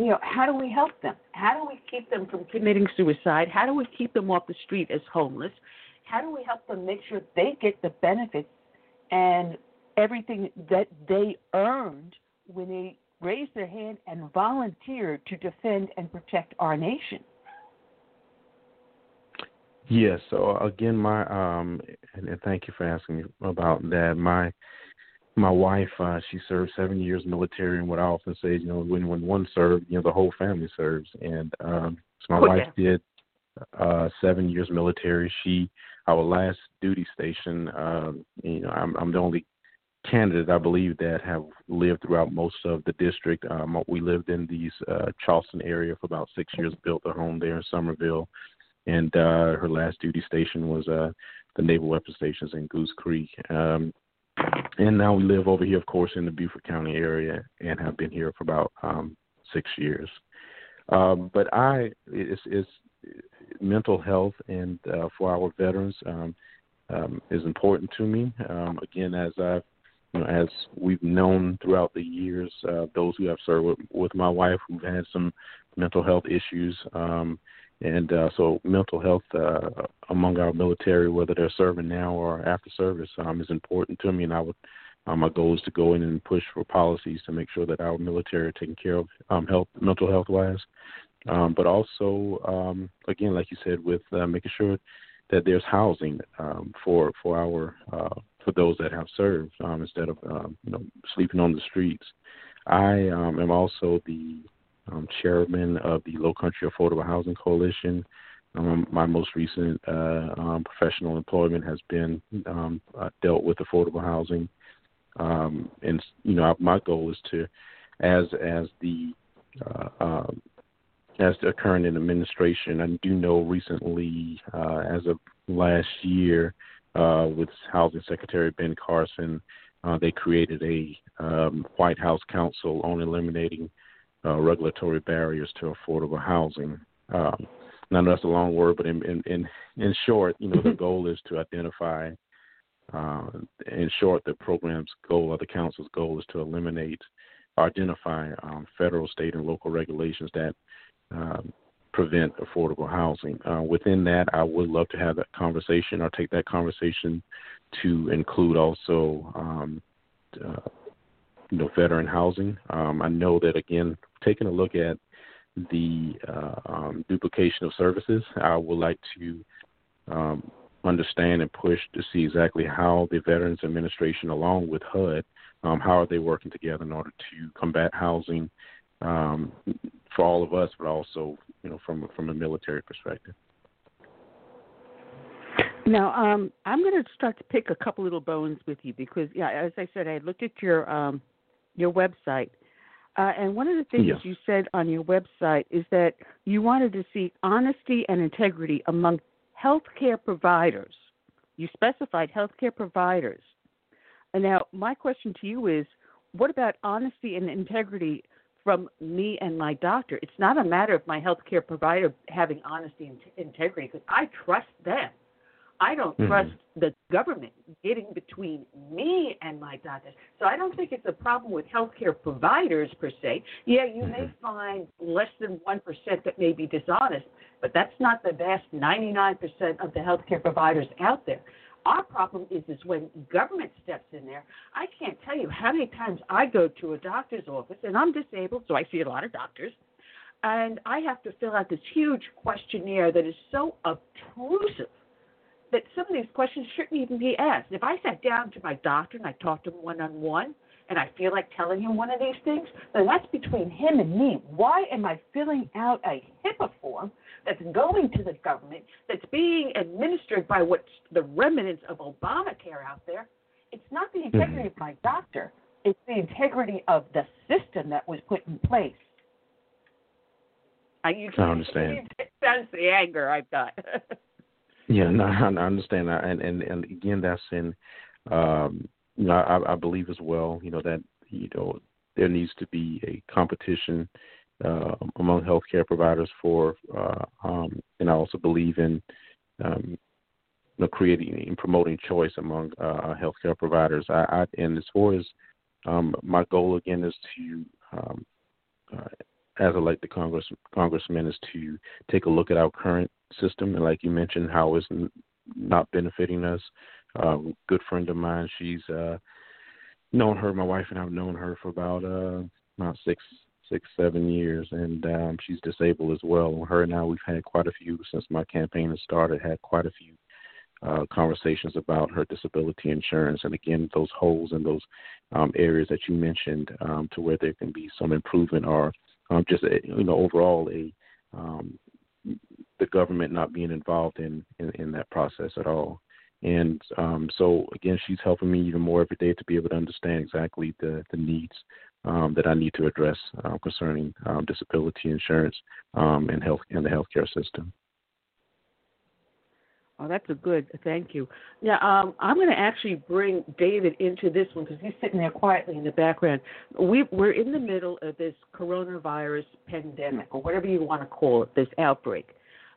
you know, how do we help them? How do we keep them from committing suicide? How do we keep them off the street as homeless? How do we help them make sure they get the benefits and everything that they earned when they raised their hand and volunteered to defend and protect our nation? Yes. Yeah, so again, my um, and, and thank you for asking me about that. My my wife, uh, she served seven years military, and what I often say, you know, when when one served, you know, the whole family serves. And um, so my oh, wife yeah. did uh, seven years military. She, our last duty station, um, you know, I'm, I'm the only candidate, I believe, that have lived throughout most of the district. Um, we lived in these uh, Charleston area for about six years, built a home there in Somerville. And uh, her last duty station was uh, the Naval Weapons Stations in Goose Creek. Um, and now we live over here, of course, in the Beaufort County area and have been here for about um, six years. Um, but I, it's, it's mental health and uh, for our veterans um, um, is important to me. Um, again, as I've You know, as we've known throughout the years, uh, those who have served with, with my wife who've had some mental health issues. Um, and uh, so mental health uh, among our military, whether they're serving now or after service, um, is important to me. And I would, um, my goal is to go in and push for policies to make sure that our military are taken care of um, health, mental health-wise. Um, but also, um, again, like you said, with uh, making sure that there's housing um, for, for our uh for those that have served, um, instead of um, you know sleeping on the streets. I um, am also the um, chairman of the Low Country Affordable Housing Coalition. Um, my most recent uh, um, professional employment has been um, uh, dealt with affordable housing, um, and you know my goal is to, as as the uh, uh, as the current administration. I do know recently, uh, as of last year. Uh, with Housing Secretary Ben Carson, uh, they created a um, White House Council on eliminating uh, regulatory barriers to affordable housing. Um, now, that's a long word, but in in, in short, you know, the goal is to identify. Uh, in short, the program's goal or the council's goal is to eliminate, identify um, federal, state, and local regulations that. Um, prevent affordable housing. Uh, within that, I would love to have that conversation or take that conversation to include also, um, uh, you know, veteran housing. Um, I know that, again, taking a look at the uh, um, duplication of services, I would like to um, understand and push to see exactly how the Veterans Administration, along with H U D, um, how are they working together in order to combat housing um, for all of us, but also, you know, from from a military perspective. Now, um, I'm going to start to pick a couple little bones with you because, yeah, as I said, I looked at your um, your website, uh, and one of the things yes. you said on your website is that you wanted to see honesty and integrity among healthcare providers. You specified healthcare providers. And now, my question to you is, what about honesty and integrity? From me and my doctor, it's not a matter of my healthcare provider having honesty and integrity because I trust them. I don't mm-hmm. trust the government getting between me and my doctors. So I don't think it's a problem with healthcare providers per se. Yeah, you mm-hmm. may find less than one percent that may be dishonest, but that's not the vast ninety-nine percent of the healthcare providers out there. Our problem is, is when government steps in there. I can't tell you how many times I go to a doctor's office, and I'm disabled, so I see a lot of doctors, and I have to fill out this huge questionnaire that is so obtrusive that some of these questions shouldn't even be asked. If I sat down to my doctor and I talked to him one-on-one, and I feel like telling him one of these things, then that's between him and me. Why am I filling out a HIPAA form that's going to the government, that's being administered by what's the remnants of Obamacare out there? It's not the integrity of my doctor. It's the integrity of the system that was put in place. I, you can, I understand. You sense the anger I've got. yeah, no, I understand. And, and, and again, that's in... Um, You know, I, I believe as well, you know, that, you know, there needs to be a competition uh, among healthcare providers for, uh, um, and I also believe in um, you know, creating and promoting choice among uh, healthcare providers. I, I and as far as um, my goal, again, is to, um, uh, as elected Congress, congressman, is to take a look at our current system. And like you mentioned, how it's not benefiting us. Uh, good friend of mine, she's uh, known her, my wife and I have known her for about uh, about six, six, seven years, and um, she's disabled as well. Her and I, we've had quite a few, since my campaign has started, had quite a few uh, conversations about her disability insurance, and again, those holes and those um, areas that you mentioned um, to where there can be some improvement or um, just, a, you know, overall a um, the government not being involved in, in, in that process at all. And um, so, again, she's helping me even more every day to be able to understand exactly the, the needs um, that I need to address uh, concerning um, disability insurance um, and health and the healthcare system. Oh, that's a good, thank you. Now, um, I'm going to actually bring David into this one because he's sitting there quietly in the background. We, we're in the middle of this coronavirus pandemic, or whatever you want to call it, this outbreak.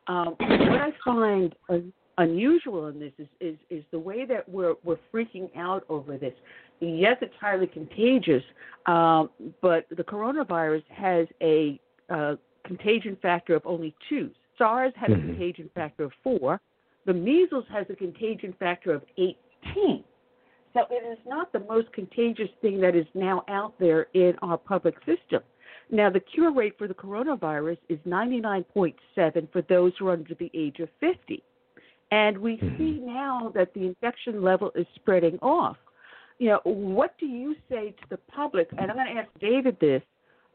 Um, what I find uh, unusual in this is, is, is the way that we're, we're freaking out over this. Yes, it's highly contagious, um, but the coronavirus has a uh, contagion factor of only two. SARS had a mm-hmm. contagion factor of four. The measles has a contagion factor of eighteen. So it is not the most contagious thing that is now out there in our public system. Now, the cure rate for the coronavirus is ninety-nine point seven for those who are under the age of fifty. And we see now that the infection level is spreading off. You know, what do you say to the public? And I'm going to ask David this,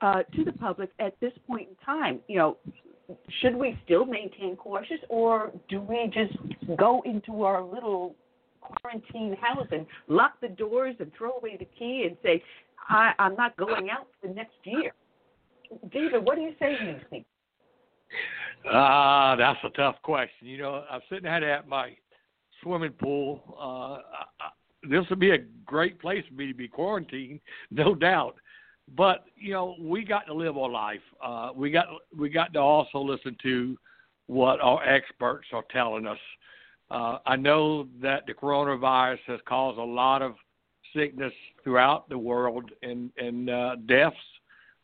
uh, to the public at this point in time, you know, should we still maintain cautious, or do we just go into our little quarantine house and lock the doors and throw away the key and say, I, I'm not going out for the next year? David, what do you say to these things? Ah, uh, that's a tough question. You know, I'm sitting out at my swimming pool. Uh, this would be a great place for me to be quarantined, no doubt. But, you know, we got to live our life. Uh, we got we got to also listen to what our experts are telling us. Uh, I know that the coronavirus has caused a lot of sickness throughout the world and, and uh, deaths,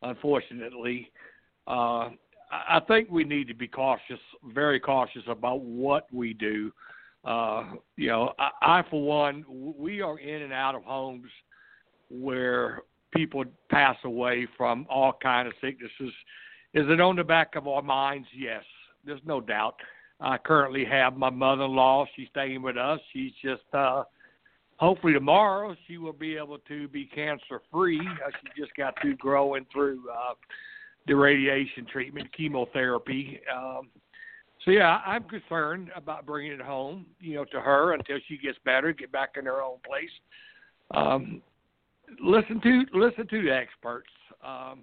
unfortunately. Uh, I think we need to be cautious, very cautious about what we do. Uh, you know, I, I, for one, we are in and out of homes where people pass away from all kinds of sicknesses. Is it on the back of our minds? Yes, there's no doubt. I currently have my mother-in-law. She's staying with us. She's just, uh, hopefully tomorrow she will be able to be cancer-free. Uh, she just got through growing through uh, the radiation treatment, chemotherapy. Um, so, yeah, I'm concerned about bringing it home, you know, to her until she gets better, get back in her own place. Um Listen to listen to the experts. Um,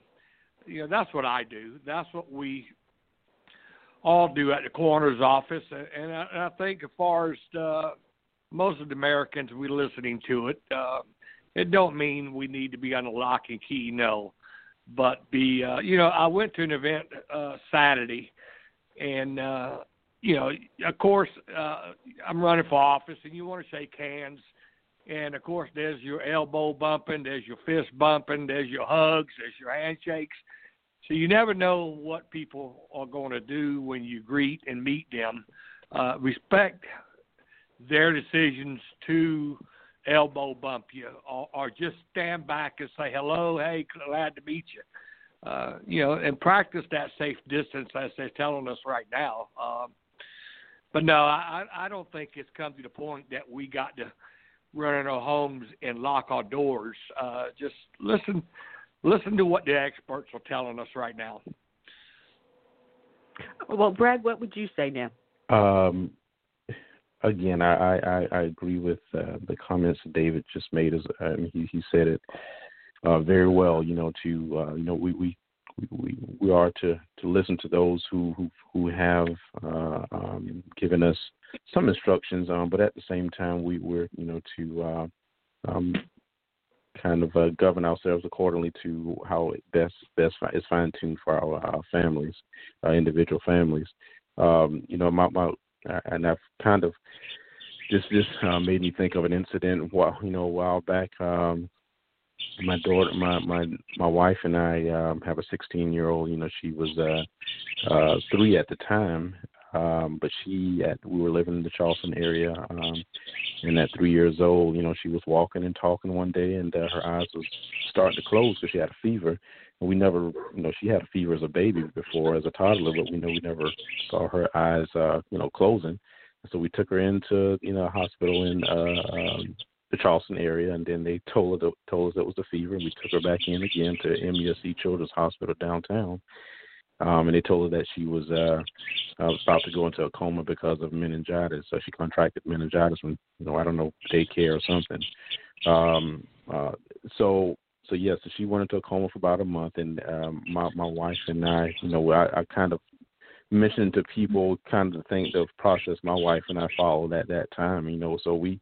you know, that's what I do. That's what we all do at the coroner's office. And, and, I, and I think as far as uh, most of the Americans, we're listening to it. Uh, it don't mean we need to be on the lock and key, no. But be, uh, you know, I went to an event uh, Saturday, and, uh, you know, of course, uh, I'm running for office, and you want to shake hands. And, of course, there's your elbow bumping, there's your fist bumping, there's your hugs, there's your handshakes. So you never know what people are going to do when you greet and meet them. Uh, respect their decisions to elbow bump you or, or just stand back and say, hello, hey, glad to meet you. Uh, you know, and practice that safe distance as they're telling us right now. Um, but, no, I, I don't think it's come to the point that we got to – running our homes and lock our doors. Uh, just listen, listen to what the experts are telling us right now. Well, Brad, what would you say now? Um, again, I, I, I agree with uh, the comments David just made. As um, he, he said it uh, very well. You know, to uh, you know, we we, we we are to to listen to those who who, who have uh, um, given us some instructions, um, but at the same time, we were, you know, to uh, um, kind of uh, govern ourselves accordingly to how it best best is fine-tuned for our, our families, our individual families. Um, you know, my, my and I've kind of just just uh, made me think of an incident. While you know, a while back, um, my daughter, my my my wife and I um, have a sixteen-year-old. You know, she was uh, uh, three at the time. Um, but she, at, we were living in the Charleston area, um, and at three years old, you know, she was walking and talking one day, and uh, her eyes were starting to close because she had a fever. And we never, you know, she had a fever as a baby before, as a toddler, but we know we never saw her eyes, uh, you know, closing. And so we took her into, you know, a hospital in uh, um, the Charleston area, and then they told her, told us it was the fever, and we took her back in again to M U S C Children's Hospital downtown. Um, and they told her that she was uh, uh, about to go into a coma because of meningitis. So she contracted meningitis from, you know, I don't know, daycare or something. Um, uh, so, so yes, yeah, so she went into a coma for about a month. And um, my, my wife and I, you know, I, I kind of mentioned to people kind of the thing, the process my wife and I followed at that time, you know. So we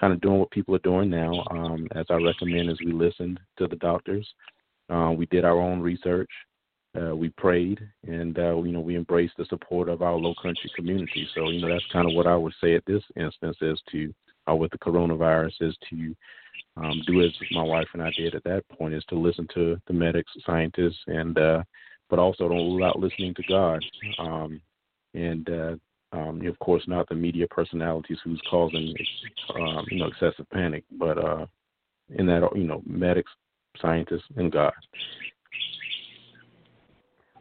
kind of doing what people are doing now, um, as I recommend, is we listened to the doctors. Uh, we did our own research. Uh, we prayed, and, uh, you know, we embraced the support of our Low Country community. So, you know, that's kind of what I would say at this instance is to, uh, with the coronavirus, is to um, do as my wife and I did at that point, is to listen to the medics, scientists, and uh, but also don't rule out listening to God. Um, and, uh, um, of course, not the media personalities who's causing, um, you know, excessive panic, but uh, in that, you know, medics, scientists, and God.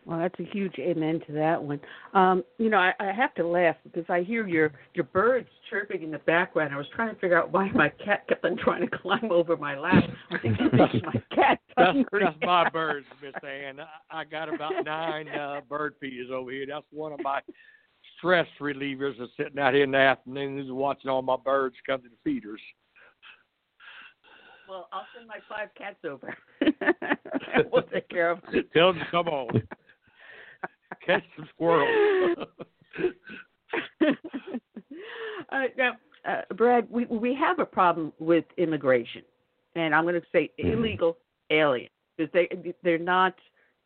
Well, that's a huge amen to that one. Um, you know, I, I have to laugh because I hear your, your birds chirping in the background. I was trying to figure out why my cat kept on trying to climb over my lap. I think that's my cat. That's, that's my birds, Miss Ann. I, I got about nine uh, bird feeders over here. That's one of my stress relievers is sitting out here in the afternoons watching all my birds come to the feeders. Well, I'll send my five cats over. We'll take care of them. Tell them to come on. Catch some squirrels. uh, now, uh, Brad, we we have a problem with immigration, and I'm going to say illegal aliens because they they're not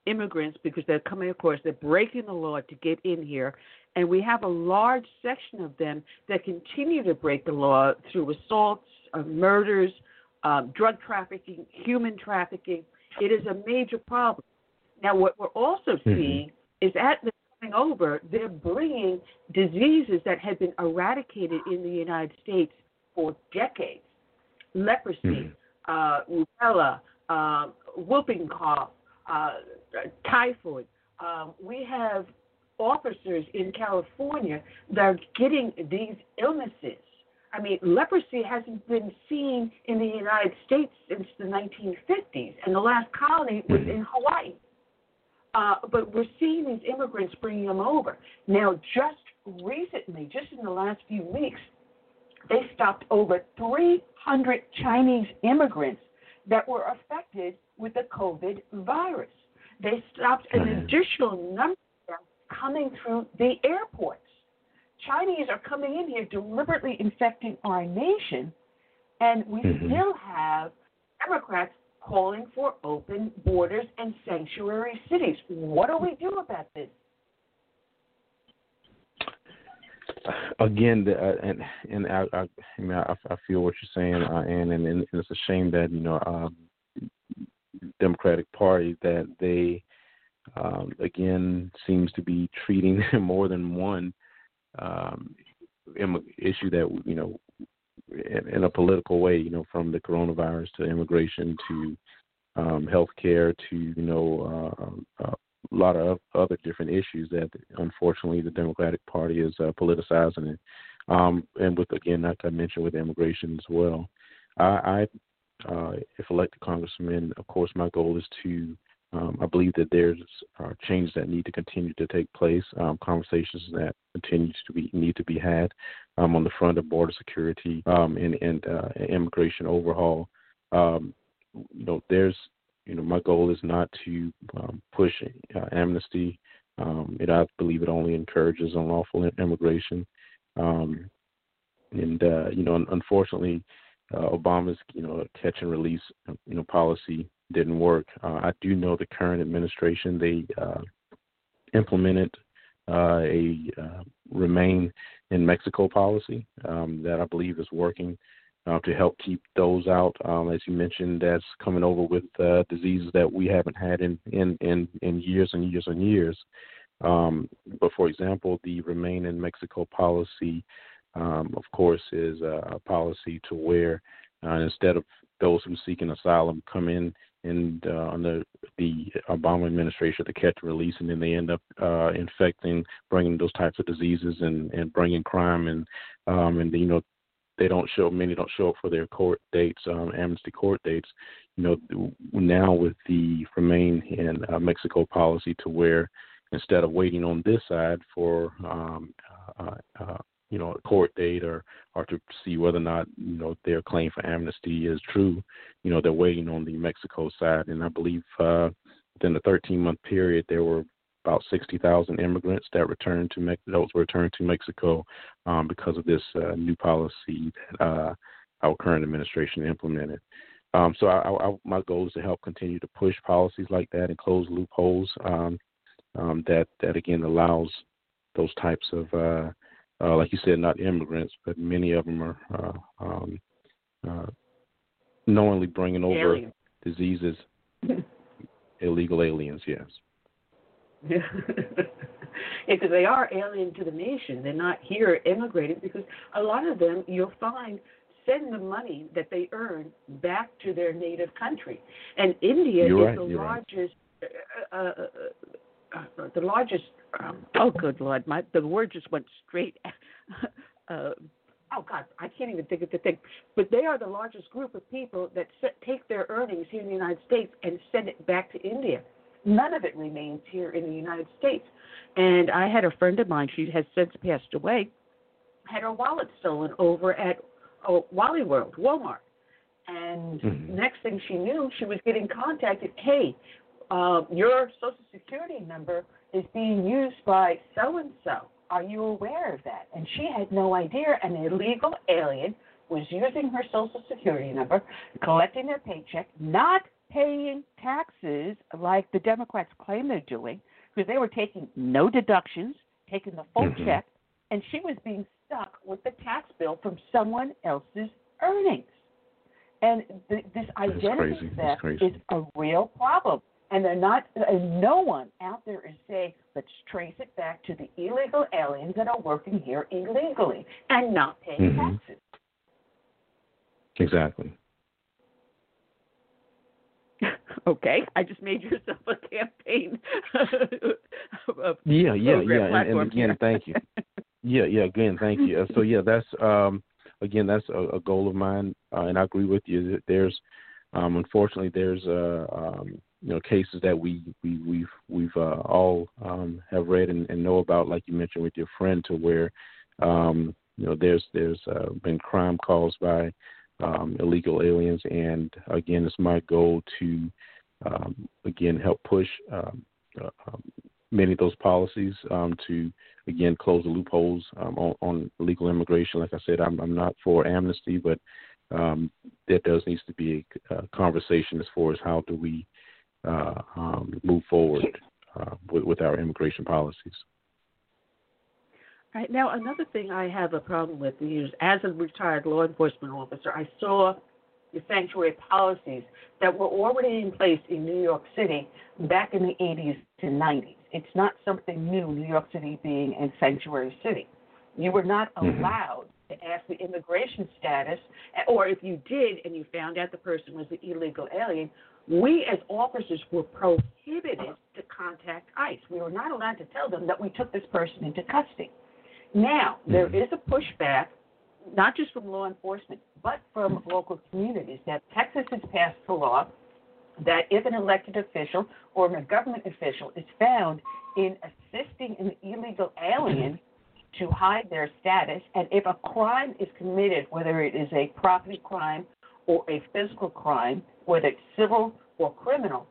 immigrants because they're coming across. They're breaking the law to get in here, and we have a large section of them that continue to break the law through assaults, uh, murders, um, drug trafficking, human trafficking. It is a major problem. Now, what we're also mm-hmm. seeing is at the coming over, they're bringing diseases that had been eradicated in the United States for decades. Leprosy, mm-hmm. uh, rubella, uh, whooping cough, uh, typhoid. Uh, we have officers in California that are getting these illnesses. I mean, leprosy hasn't been seen in the United States since the nineteen fifties, and the last colony was in Hawaii. Uh, but we're seeing these immigrants bringing them over. Now, just recently, just in the last few weeks, they stopped over three hundred Chinese immigrants that were affected with the COVID virus. They stopped an additional number of them coming through the airports. Chinese are coming in here deliberately infecting our nation, and we mm-hmm. still have Democrats calling for open borders and sanctuary cities. What do we do about this? Again, the, uh, and and I, I, I mean, I, I feel what you're saying, uh, and, and and it's a shame that you know, um, Democratic Party that they um, again seems to be treating more than one um, issue that you know. In, in a political way, you know, from the coronavirus to immigration to um, health care to, you know, uh, a lot of other different issues that, unfortunately, the Democratic Party is uh, politicizing it. Um, and with, again, like I mentioned, with immigration as well. I, I uh, if elected congressman, of course, my goal is to, um, I believe that there's uh, changes that need to continue to take place, um, conversations that continue to be need to be had. Um, on the front of border security um, and, and uh, immigration overhaul, um, you know, there's, you know, my goal is not to um, push uh, amnesty. Um, it, I believe it only encourages unlawful immigration. Um, and, uh, you know, unfortunately, uh, Obama's, you know, catch and release, you know, policy didn't work. Uh, I do know the current administration, they uh, implemented Uh, a uh, remain in Mexico policy um, that I believe is working uh, to help keep those out, um, as you mentioned, that's coming over with uh, diseases that we haven't had in, in, in, in years and years and years. Um, but, for example, the remain in Mexico policy, um, of course, is a, a policy to where uh, instead of those who seek an asylum come in and uh, under the Obama administration, the catch and release, and then they end up uh, infecting, bringing those types of diseases and, and bringing crime. And, um, and you know, they don't show, many don't show up for their court dates, um, amnesty court dates. You know, now with the remain in uh, Mexico policy to where instead of waiting on this side for, um, uh, uh, you know, a court date or, or to see whether or not, you know, their claim for amnesty is true. You know, they're waiting on the Mexico side. And I believe uh, within the thirteen-month period, there were about sixty thousand immigrants that returned to Mexico, those were returned to Mexico um, because of this uh, new policy that uh, our current administration implemented. Um, so I, I, my goal is to help continue to push policies like that and close loopholes um, um, that, that, again, allows those types of, uh, uh, like you said, not immigrants, but many of them are uh, um, uh, knowingly bringing over aliens. Diseases, illegal aliens, yes. Yeah, because they are alien to the nation. They're not here immigrated because a lot of them, you'll find, send the money that they earn back to their native country. And India you're is right, the, largest, right. uh, uh, uh, uh, the largest, the um, largest, oh, good Lord, my, the word just went straight, uh, oh, God, I can't even think of the thing. But they are the largest group of people that set, take their earnings here in the United States and send it back to India. None of it remains here in the United States. And I had a friend of mine, she has since passed away, had her wallet stolen over at oh, Wally World, Walmart. And mm-hmm. next thing she knew, she was getting contacted, hey, uh, your Social Security number is being used by so-and-so. Are you aware of that? And she had no idea. An illegal alien was using her Social Security number, collecting their paycheck, not paying taxes like the Democrats claim they're doing, because they were taking no deductions, taking the full mm-hmm. check, and she was being stuck with the tax bill from someone else's earnings. And th- this identity theft is a real problem. And they're not, and no one out there is saying, let's trace it back to the illegal aliens that are working here illegally and not paying mm-hmm. taxes. Exactly. Okay, I just made yourself a campaign. of yeah, yeah, yeah, and, and again, thank you. Yeah, yeah, again, thank you. So yeah, that's um, again, that's a, a goal of mine, uh, and I agree with you. That there's, um, unfortunately, there's uh, um, you know, cases that we we we've we've uh, all um, have read and, and know about, like you mentioned with your friend, to where, um, you know, there's there's uh, been crime caused by. Um, illegal aliens, and again, it's my goal to um, again help push um, uh, um, many of those policies um, to again close the loopholes um, on, on illegal immigration. Like I said, I'm, I'm not for amnesty, but um, there does needs to be a, a conversation as far as how do we uh, um, move forward uh, with, with our immigration policies. Right. Now, another thing I have a problem with is, as a retired law enforcement officer, I saw the sanctuary policies that were already in place in New York City back in the eighties to nineties. It's not something new, New York City being a sanctuary city. You were not allowed mm-hmm. to ask the immigration status, or if you did and you found out the person was an illegal alien, we as officers were prohibited to contact ICE. We were not allowed to tell them that we took this person into custody. Now, there is a pushback, not just from law enforcement, but from local communities. Now, Texas has passed a law that if an elected official or a government official is found in assisting an illegal alien to hide their status, and if a crime is committed, whether it is a property crime or a physical crime, whether it's civil or criminal,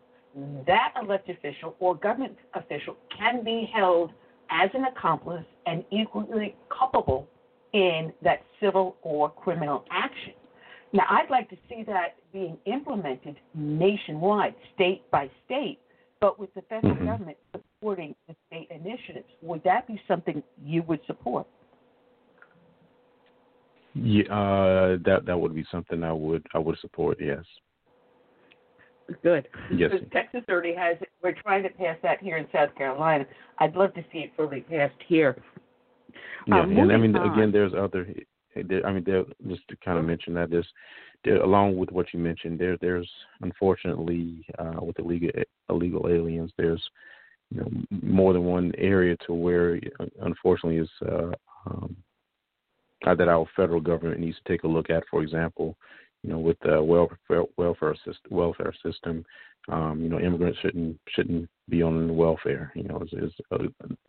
that elected official or government official can be held as an accomplice and equally culpable in that civil or criminal action. Now, I'd like to see that being implemented nationwide, state by state, but with the federal mm-hmm. government supporting the state initiatives. Would that be something you would support? Yeah, uh, that that would be something I would I would support, yes. Good. Yes. So Texas already has it. We're trying to pass that here in South Carolina. I'd love to see it fully passed here. Yeah, um, and I mean, on. again, there's other. I mean, there, just to kind of mention that this, there, along with what you mentioned, there, there's unfortunately uh, with illegal illegal aliens, there's you know, more than one area to where unfortunately is uh, um, that our federal government needs to take a look at. For example, you know, with the welfare welfare system, welfare system um, you know, immigrants shouldn't shouldn't be on welfare. You know, is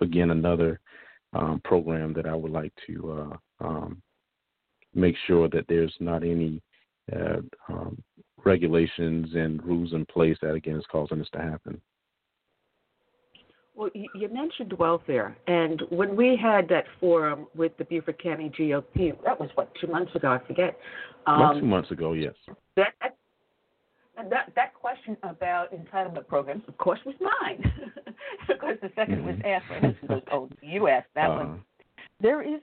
again another um, program that I would like to uh, um, make sure that there's not any uh, um, regulations and rules in place that again is causing this to happen. Well, you mentioned welfare, and when we had that forum with the Beaufort County G O P, that was, what, two months ago, I forget. Um, About two months ago, yes. That, that that question about entitlement programs, of course, was mine. Because the second mm-hmm. was asked, and this was, oh, you asked that uh, one. There is,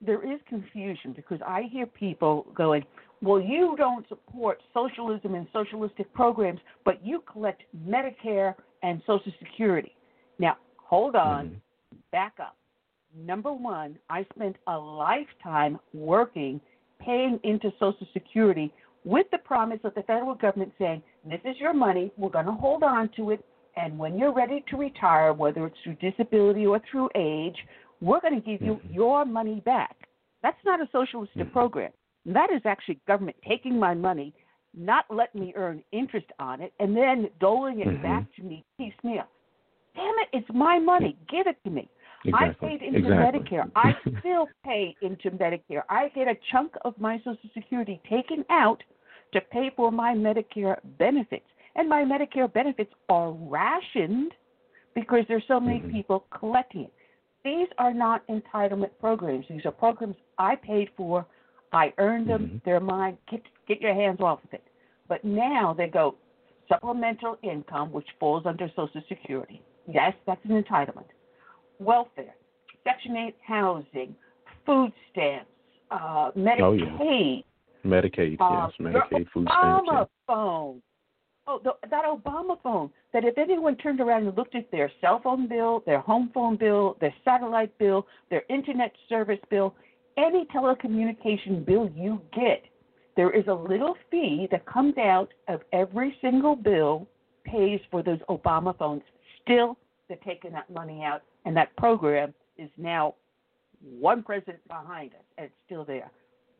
there is confusion, because I hear people going, well, you don't support socialism and socialistic programs, but you collect Medicare and Social Security. Now, hold on, mm-hmm. back up. Number one, I spent a lifetime working, paying into Social Security with the promise of the federal government saying, this is your money, we're going to hold on to it, and when you're ready to retire, whether it's through disability or through age, we're going to give you mm-hmm. your money back. That's not a socialist mm-hmm. program. That is actually government taking my money, not letting me earn interest on it, and then doling it mm-hmm. back to me piecemeal. Damn it, it's my money. Give it to me. Exactly. I paid into exactly. Medicare. I still pay into Medicare. I get a chunk of my Social Security taken out to pay for my Medicare benefits. And my Medicare benefits are rationed because there's so many mm-hmm. people collecting it. These are not entitlement programs. These are programs I paid for. I earned them. Mm-hmm. They're mine. Get, get your hands off of it. But now they go supplemental income, which falls under Social Security. Yes, that's an entitlement. Welfare, Section eight housing, food stamps, uh, Medicaid. Oh, yeah. Medicaid, um, yes, Medicaid, food stamps. Obama phone. Oh, the, that Obama phone that if anyone turned around and looked at their cell phone bill, their home phone bill, their satellite bill, their internet service bill, any telecommunication bill you get, there is a little fee that comes out of every single bill pays for those Obama phones. Still, they're taking that money out, and that program is now one president behind us, and it's still there.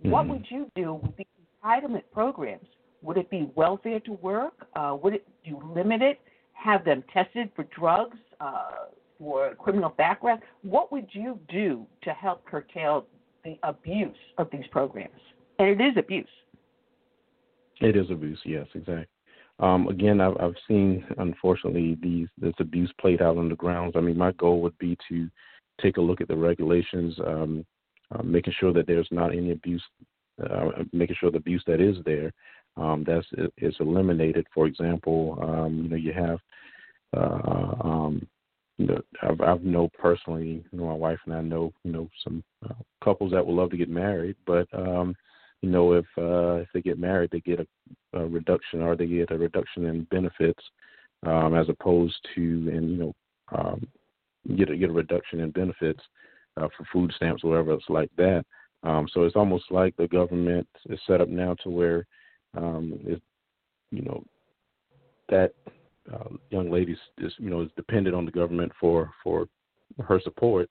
Mm-hmm. What would you do with the entitlement programs? Would it be welfare to work? Uh, would it, do you limit it, have them tested for drugs, uh, for criminal background? What would you do to help curtail the abuse of these programs? And it is abuse. It is abuse, yes, exactly. Um, again, I've, I've seen, unfortunately, these this abuse played out on the grounds. I mean, my goal would be to take a look at the regulations, um, uh, making sure that there's not any abuse, uh, making sure the abuse that is there um, that's is eliminated. For example, um, you know, you have, uh, um, you know, I've, I've know personally, you know, my wife and I know, you know, some uh, couples that would love to get married, but um, you know, if uh, if they get married, they get a A reduction, or they get a reduction in benefits, um, as opposed to, and you know, um, get a, get a reduction in benefits uh, for food stamps, or whatever else like that. Um, so it's almost like the government is set up now to where, um, it, you know, that uh, young lady is, you know, is dependent on the government for for her support.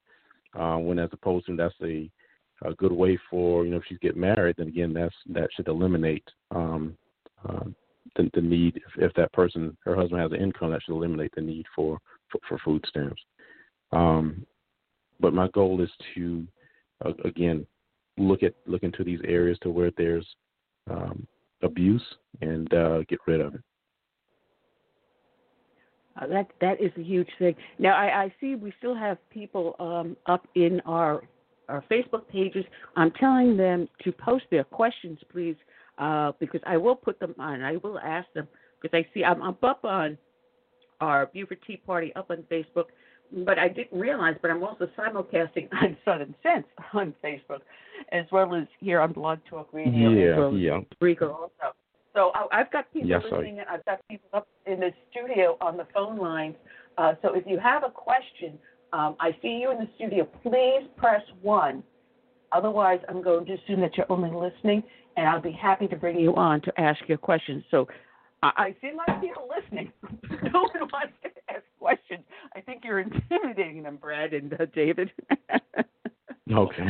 Uh, when as opposed to that's a, a good way for, you know, if she get married, then again that's that should eliminate. Um, Um, the, the need, if, if that person, her husband has an income, that should eliminate the need for, for, for food stamps. Um, but my goal is to, uh, again, look at look into these areas to where there's um, abuse and uh, get rid of it. Uh, that that is a huge thing. Now I, I see we still have people um, up in our our Facebook pages. I'm telling them to post their questions, please. Uh, because I will put them on. I will ask them because I see I'm, I'm up on our Beaufort Tea Party up on Facebook, but I didn't realize, but I'm also simulcasting on Southern Sense on Facebook as well as here on Blog Talk Radio. Yeah, and yeah. Rico also. So I, I've got people yes, listening in. I've got people up in the studio on the phone lines. Uh, so if you have a question, um, I see you in the studio. Please press one. Otherwise, I'm going to assume that you're only listening, and I'll be happy to bring you on to ask your questions. So I, I see a lot of people listening. No one wants to ask questions. I think you're intimidating them, Brad and uh, David. Okay.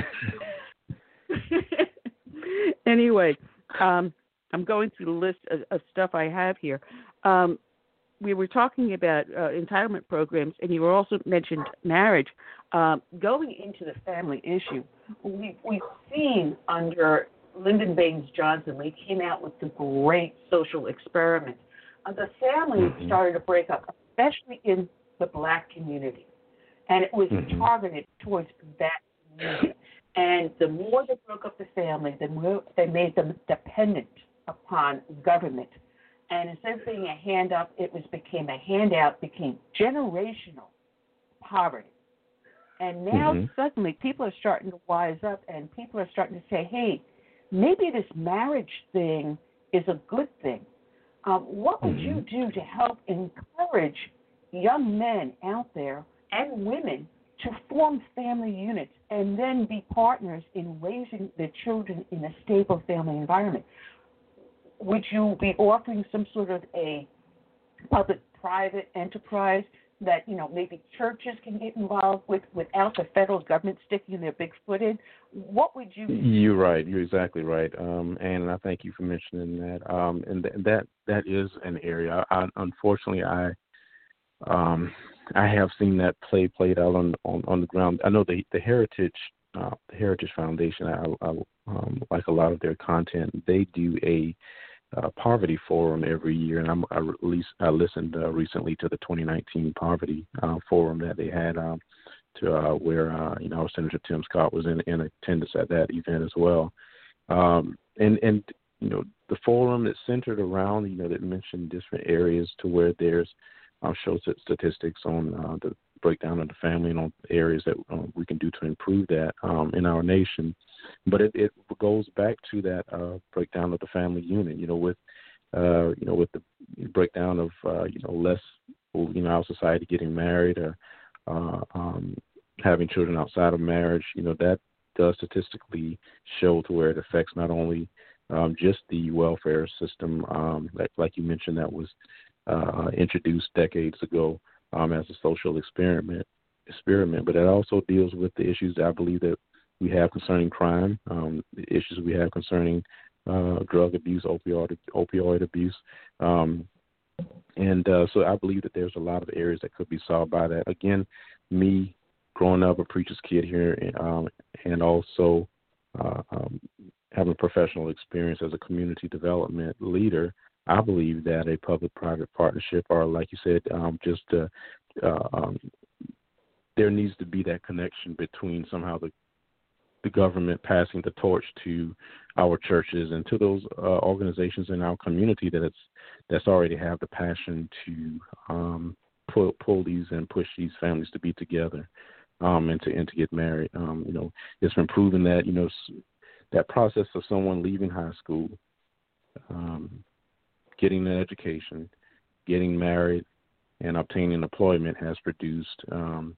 Anyway, um, I'm going through the list of, of stuff I have here. Um, we were talking about uh, entitlement programs, and you also mentioned marriage. Um, going into the family issue, we, we've seen under Lyndon Baines Johnson, we came out with the great social experiment. Uh, the families mm-hmm. started to break up, especially in the black community, and it was mm-hmm. targeted towards that community. And the more they broke up the family, the more they made them dependent upon government. And instead of being a hand up, it was became a handout, became generational poverty. And now mm-hmm. suddenly people are starting to wise up, and people are starting to say, hey, maybe this marriage thing is a good thing. Um, what would you do to help encourage young men out there and women to form family units and then be partners in raising their children in a stable family environment? Would you be offering some sort of a public-private enterprise that, you know, maybe churches can get involved with without the federal government sticking their big foot in? What would you do? You're right. You're exactly right. Um, and I thank you for mentioning that. Um, and th- that that is an area. I, unfortunately, I um, I have seen that play played out on, on, on the ground. I know the the Heritage uh, the Heritage Foundation. I, I um, like a lot of their content. They do a Uh, poverty forum every year, and I'm, I released, I listened uh, recently to the twenty nineteen poverty uh, forum that they had, um, to uh, where uh, you know Senator Tim Scott was in, in attendance at that event as well. Um, and and you know the forum is centered around, you know, that mentioned different areas to where there's uh, shows statistics on uh, the breakdown of the family and on areas that uh, we can do to improve that um, in our nation. But it, it goes back to that uh, breakdown of the family unit, you know, with, uh, you know, with the breakdown of, uh, you know, less, you know, our society getting married or uh, um, having children outside of marriage. You know, that does statistically show to where it affects not only um, just the welfare system, um, like, like you mentioned, that was uh, introduced decades ago um, as a social experiment, experiment, but it also deals with the issues that I believe that we have concerning crime, um, the issues we have concerning uh, drug abuse, opioid, opioid abuse. Um, and uh, so I believe that there's a lot of areas that could be solved by that. Again, me growing up a preacher's kid here, and, um, and also uh, um, having a professional experience as a community development leader, I believe that a public-private partnership, or like you said, um, just uh, uh, um, there needs to be that connection between somehow the the government passing the torch to our churches and to those uh, organizations in our community that it's, that's already have the passion to um, pull, pull these and push these families to be together um, and to and to get married. Um, you know, it's been proven that, you know, that process of someone leaving high school, um, getting an education, getting married, and obtaining employment has produced um,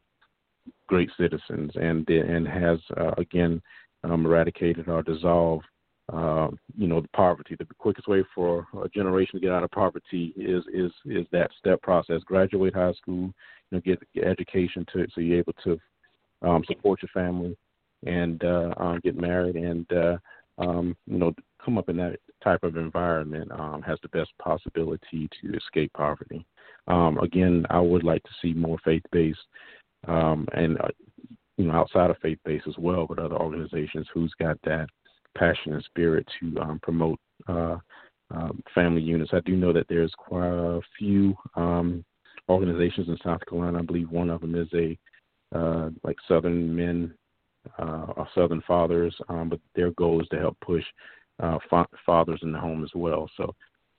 great citizens, and and has uh, again um, eradicated or dissolved, uh, you know, the poverty. The quickest way for a generation to get out of poverty is is is that step process: graduate high school, you know, get education to so you're able to um, support your family, and uh, uh, get married, and uh, um, you know, come up in that type of environment um, has the best possibility to escape poverty. Um, again, I would like to see more faith-based. Um, and, uh, you know, outside of faith-based as well, but other organizations who's got that passion and spirit to um, promote uh, um, family units. I do know that there's quite a few um, organizations in South Carolina. I believe one of them is a, uh, like, Southern Men uh, or Southern Fathers, um, but their goal is to help push uh, fa- fathers in the home as well. So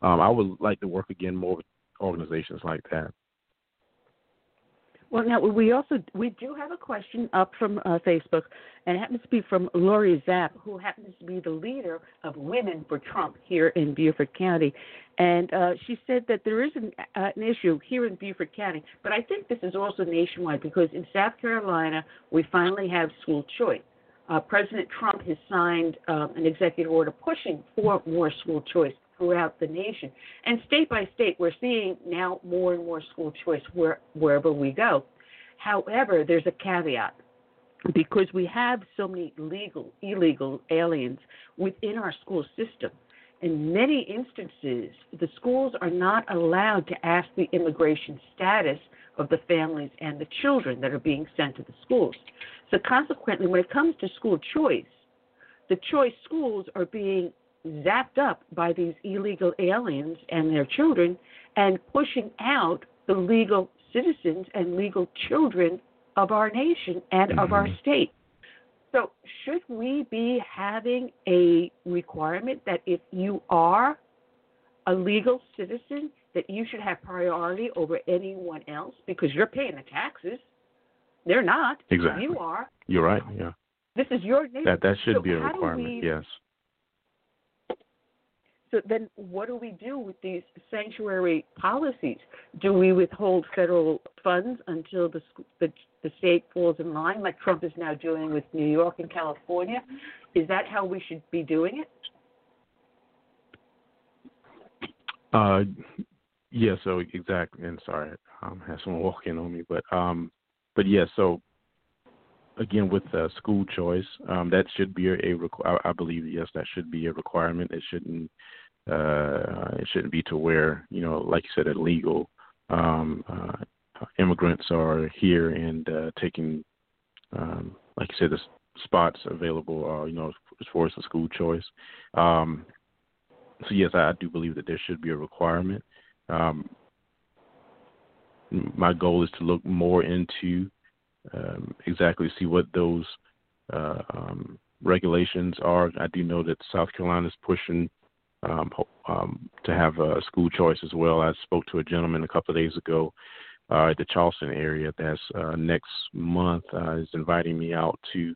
um, I would like to work, again, more with organizations like that. Well, now, we also we do have a question up from uh, Facebook, and it happens to be from Lori Zapp, who happens to be the leader of Women for Trump here in Beaufort County. And uh, she said that there is an, uh, an issue here in Beaufort County, but I think this is also nationwide, because in South Carolina, we finally have school choice. Uh, President Trump has signed um, an executive order pushing for more school choice throughout the nation, and state by state, we're seeing now more and more school choice where, wherever we go. However, there's a caveat, because we have so many legal, illegal aliens within our school system, In many instances, the schools are not allowed to ask the immigration status of the families and the children that are being sent to the schools. So consequently, when it comes to school choice, the choice schools are being zapped up by these illegal aliens and their children and pushing out the legal citizens and legal children of our nation and mm-hmm. of our state. So should we be having a requirement that if you are a legal citizen, that you should have priority over anyone else because you're paying the taxes? They're not. Exactly. You are. You're right, yeah. This is your nation. That, that should so be a requirement, we, yes. So then what do we do with these sanctuary policies? Do we withhold federal funds until the, the the state falls in line, like Trump is now doing with New York and California? Is that how we should be doing it? Uh, yeah, so exactly. And sorry, I um, had someone walk in on me. But, um, but yeah, so, again, with uh, school choice, um, that should be a, a requ- I, I believe, yes, that should be a requirement. It shouldn't uh, it shouldn't be to where, you know, like you said, illegal um, uh, immigrants are here and uh, taking, um, like you said, the spots available, uh, you know, as far as the school choice. Um, so, yes, I do believe that there should be a requirement. Um, my goal is to look more into Um, exactly see what those uh, um, regulations are. I do know that South Carolina is pushing um, um, to have a school choice as well. I spoke to a gentleman a couple of days ago uh, at the Charleston area that's uh, next month uh, is inviting me out to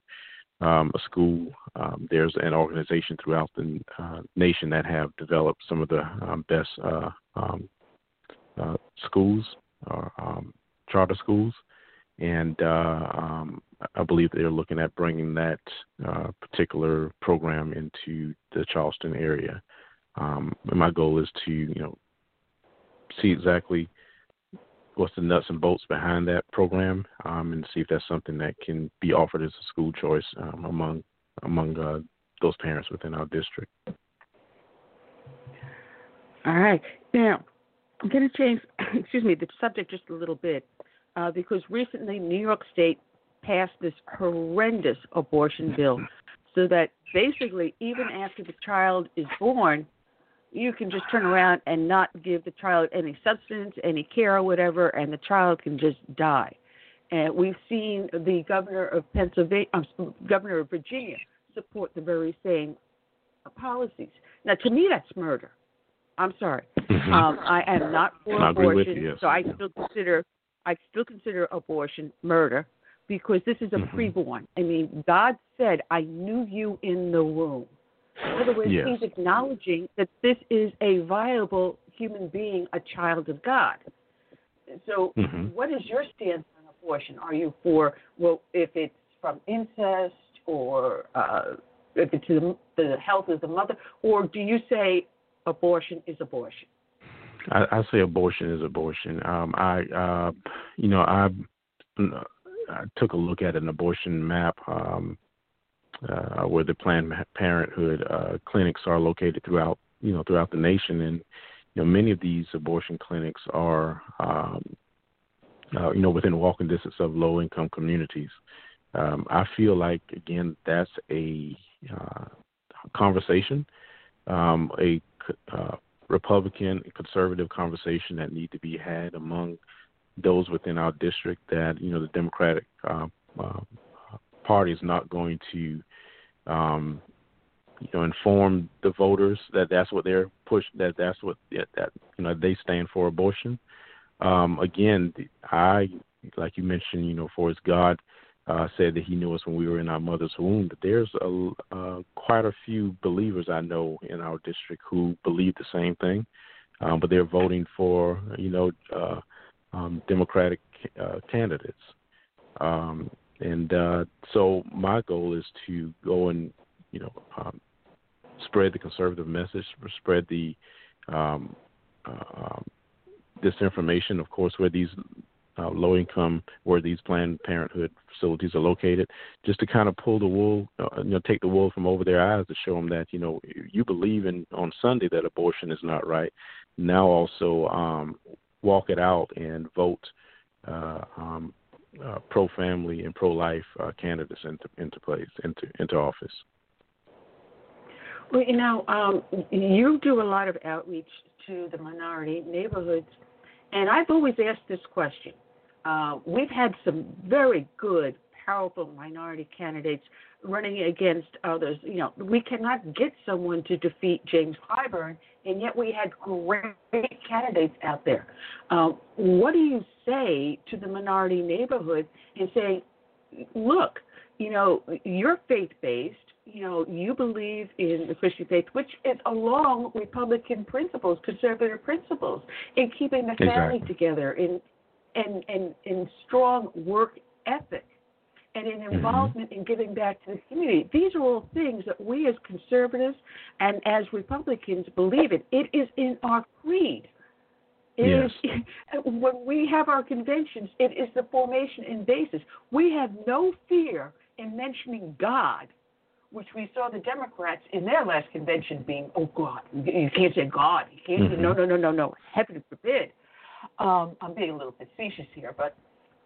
um, a school. Um, there's an organization throughout the uh, nation that have developed some of the um, best uh, um, uh, schools or um, charter schools. And uh, um, I believe they're looking at bringing that uh, particular program into the Charleston area. Um, and my goal is to, you know, see exactly what's the nuts and bolts behind that program, um, and see if that's something that can be offered as a school choice um, among among uh, those parents within our district. All right. Now, I'm going to change, excuse me, the subject just a little bit. Uh, because recently New York State passed this horrendous abortion bill so that basically even after the child is born, you can just turn around and not give the child any substance, any care or whatever, and the child can just die. And we've seen the governor of Pennsylvania, um, governor of Virginia support the very same policies. Now, to me, that's murder. I'm sorry. Mm-hmm. Um, I am not for I'll abortion, you, yes. so I still consider... I still consider abortion murder because this is a mm-hmm. preborn. I mean, God said, I knew you in the womb. In other words, yes. He's acknowledging that this is a viable human being, a child of God. So mm-hmm. what is your stance on abortion? Are you for, well, if it's from incest or uh, if it's the, the health of the mother, or do you say abortion is abortion? I, I say abortion is abortion. Um, I, uh, you know, I, I took a look at an abortion map um, uh, where the Planned Parenthood uh, clinics are located throughout, you know, throughout the nation, and you know, many of these abortion clinics are, um, uh, you know, within walking distance of low-income communities. Um, I feel like again that's a uh, conversation, um, a uh, Republican conservative conversation that need to be had among those within our district that, you know, the Democratic uh, uh, party is not going to, um, you know, inform the voters that that's what they're push that that's what that, that you know, they stand for abortion. Um, again, I, like you mentioned, you know, for as God uh, said that he knew us when we were in our mother's womb, but there's a, uh, quite a few believers I know in our district who believe the same thing, um, but they're voting for, you know, uh, um, Democratic uh, candidates. Um, and uh, so my goal is to go and, you know, um, spread the conservative message, spread the um, uh, disinformation, of course, where these uh, low-income, where these Planned Parenthood facilities are located, just to kind of pull the wool, uh, you know, take the wool from over their eyes to show them that, you know, you believe in on Sunday that abortion is not right. Now also um, walk it out and vote uh, um, uh, pro-family and pro-life uh, candidates into into place, into into office. Well, you know, um, you do a lot of outreach to the minority neighborhoods, and I've always asked this question. Uh, we've had some very good, powerful minority candidates running against others. You know, we cannot get someone to defeat James Clyburn, and yet we had great candidates out there. Uh, what do you say to the minority neighborhoods and say, look, you know, you're faith-based, you know, you believe in the Christian faith, which is along Republican principles, conservative principles, in keeping the family exactly. together, in and and in strong work ethic, and in involvement mm-hmm. in giving back to the community. These are all things that we as conservatives and as Republicans believe in. It is in our creed. It yes. is, when we have our conventions, it is the formation and basis. We have no fear in mentioning God, which we saw the Democrats in their last convention being, oh, God, you can't say God. You can't mm-hmm. say, no, no, no, no, no, heaven forbid. Um, I'm being a little facetious here, but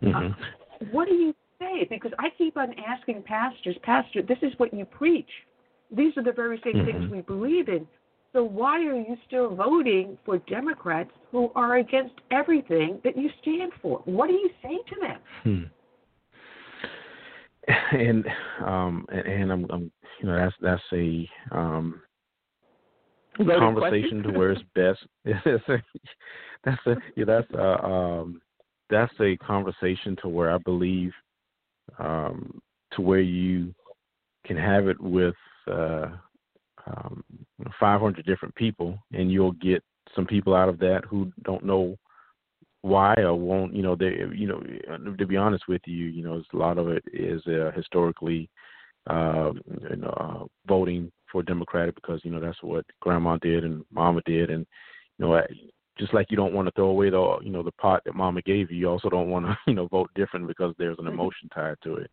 uh, mm-hmm. what do you say? Because I keep on asking pastors, Pastor, this is what you preach. These are the very same mm-hmm. things we believe in. So why are you still voting for Democrats who are against everything that you stand for? What do you say to them? Hmm. And um, and, and I'm, I'm, you know, that's that's a um, conversation to where it's best. that's a yeah, that's a um, that's a conversation to where I believe um, to where you can have it with uh, um, five hundred different people, and you'll get some people out of that who don't know why or won't, you know, they, you know, to be honest with you, you know, a lot of it is uh, historically uh, you know, uh, voting for Democratic because, you know, that's what grandma did and mama did. And, you know, just like you don't want to throw away the, you know, the pot that mama gave you, you also don't want to, you know, vote different because there's an emotion tied to it.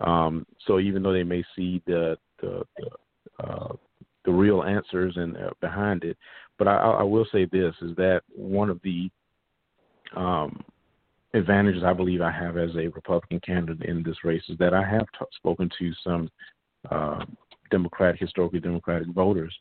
Um, so even though they may see the, the, the, uh, the real answers and uh, behind it, but I, I will say this is that one of the, Um, advantages I believe I have as a Republican candidate in this race is that I have t- spoken to some uh, Democratic, historically Democratic voters,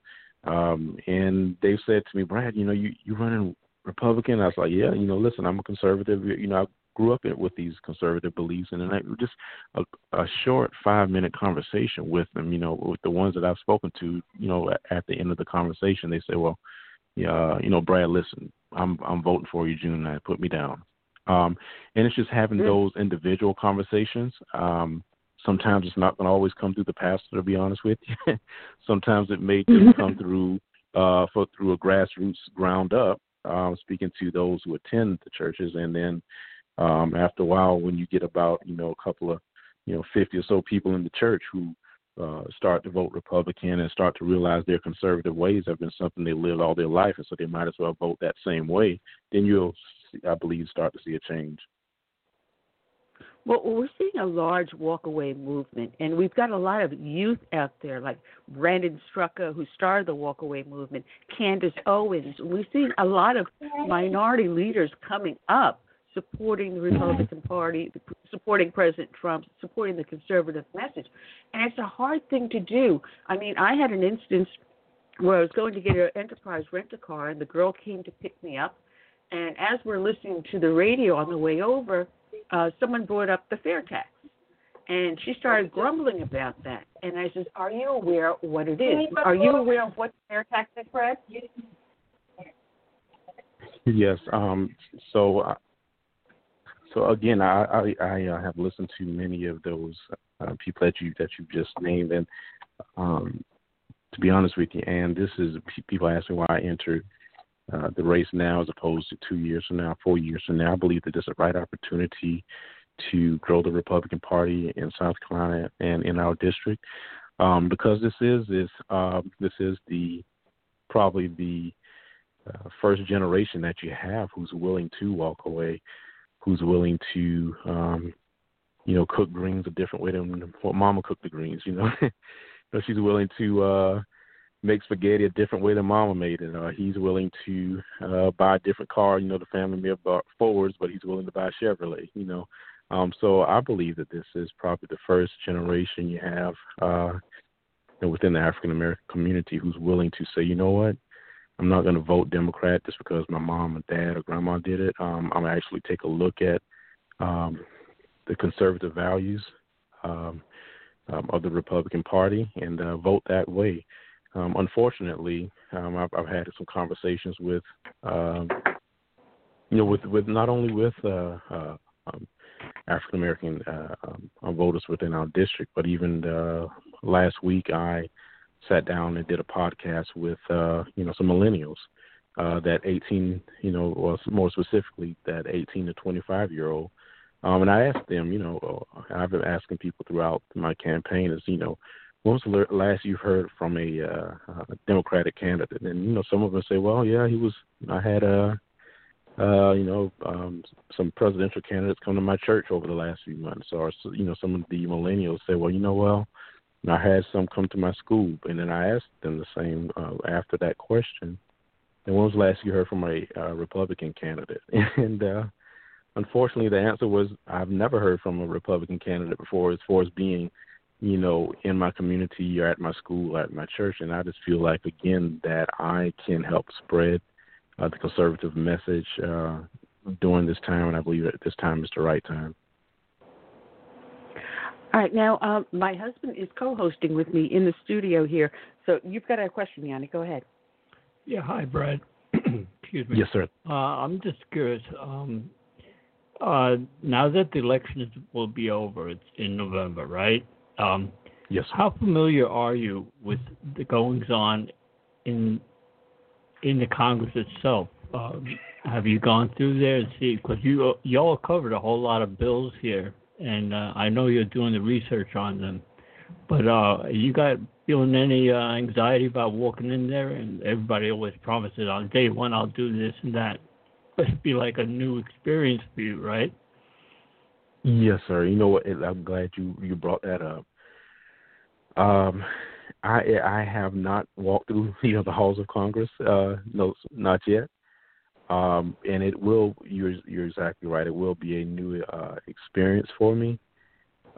um, and they've said to me, Brad, you know, you, you running Republican? I was like, yeah, you know, listen, I'm a conservative. You know, I grew up in, with these conservative beliefs, and then I, just a, a short five-minute conversation with them, you know, with the ones that I've spoken to, you know, at, at the end of the conversation, they say, well, Uh, you know, Brad, listen, I'm I'm voting for you June ninth. Put me down. Um, and it's just having those individual conversations. Um, sometimes it's not going to always come through the pastor, to be honest with you. Sometimes it may just come through uh, for, through a grassroots ground up, uh, speaking to those who attend the churches. And then um, after a while, when you get about, you know, a couple of, you know, fifty or so people in the church who Uh, start to vote Republican and start to realize their conservative ways have been something they lived all their life, and so they might as well vote that same way, then you'll, I believe, start to see a change. Well, we're seeing a large walk-away movement, and we've got a lot of youth out there, like Brandon Strucker, who started the walk-away movement, Candace Owens. We've seen a lot of minority leaders coming up, supporting the Republican Party, supporting President Trump, supporting the conservative message. And it's a hard thing to do. I mean, I had an instance where I was going to get an Enterprise rent-a-car, and the girl came to pick me up. And as we're listening to the radio on the way over, uh, someone brought up the fair tax. And she started grumbling about that. And I said, are you aware of what it is? Are you aware of what fair tax is, Brad? Yes. Um, so... I- So again, I, I, I have listened to many of those uh, people that you that you just named, and um, to be honest with you, and this is people ask me why I entered uh, the race now as opposed to two years from now, four years from now. I believe that there's a right opportunity to grow the Republican Party in South Carolina and in our district, um, because this is this uh, this is the probably the uh, first generation that you have who's willing to walk away, who's willing to, um, you know, cook greens a different way than what Mama cooked the greens, you know. So she's willing to uh, make spaghetti a different way than Mama made it. Uh, he's willing to uh, buy a different car. You know, the family may have bought Fords, but he's willing to buy a Chevrolet, you know. Um, so I believe that this is probably the first generation you have uh, within the African-American community who's willing to say, you know what, I'm not going to vote Democrat just because my mom or dad or grandma did it. Um, I'm going to actually take a look at um, the conservative values um, um, of the Republican Party and uh, vote that way. Um, unfortunately, um, I've, I've had some conversations with, uh, you know, with, with not only with uh, uh, um, African-American uh, um, voters within our district, but even uh, last week I sat down and did a podcast with, uh, you know, some millennials uh, that eighteen, you know, or more specifically that eighteen to twenty-five year old. Um, and I asked them, you know, I've been asking people throughout my campaign is, you know, when was the last you've heard from a, uh, a Democratic candidate? And, you know, some of them say, well, yeah, he was, I had a, uh, you know, um, some presidential candidates come to my church over the last few months. Or, you know, some of the millennials say, well, you know, well, and I had some come to my school, and then I asked them the same uh, after that question. And when was the last you heard from a uh, Republican candidate? And uh, unfortunately, the answer was I've never heard from a Republican candidate before, as far as being, you know, in my community or at my school or at my church. And I just feel like, again, that I can help spread uh, the conservative message uh, during this time, and I believe that this time is the right time. All right. Now, um, my husband is co-hosting with me in the studio here. So you've got a question, Yanni. Go ahead. Yeah. Hi, Brad. Excuse me. Yes, sir. Uh, I'm just curious. Um, uh, now that the election will be over, it's in November, right? Um, yes, sir. How familiar are you with the goings-on in in the Congress itself? Um, have you gone through there and see? Because you, you all covered a whole lot of bills here. And uh, I know you're doing the research on them, but uh, you got feeling any uh, anxiety about walking in there? And everybody always promises on day one I'll do this and that. It'd be like a new experience for you, right? Yes, sir. You know what? I'm glad you, you brought that up. Um, I I have not walked through you know the halls of Congress. Uh, no, not yet. Um, and it will, you're, you're exactly right, it will be a new uh, experience for me.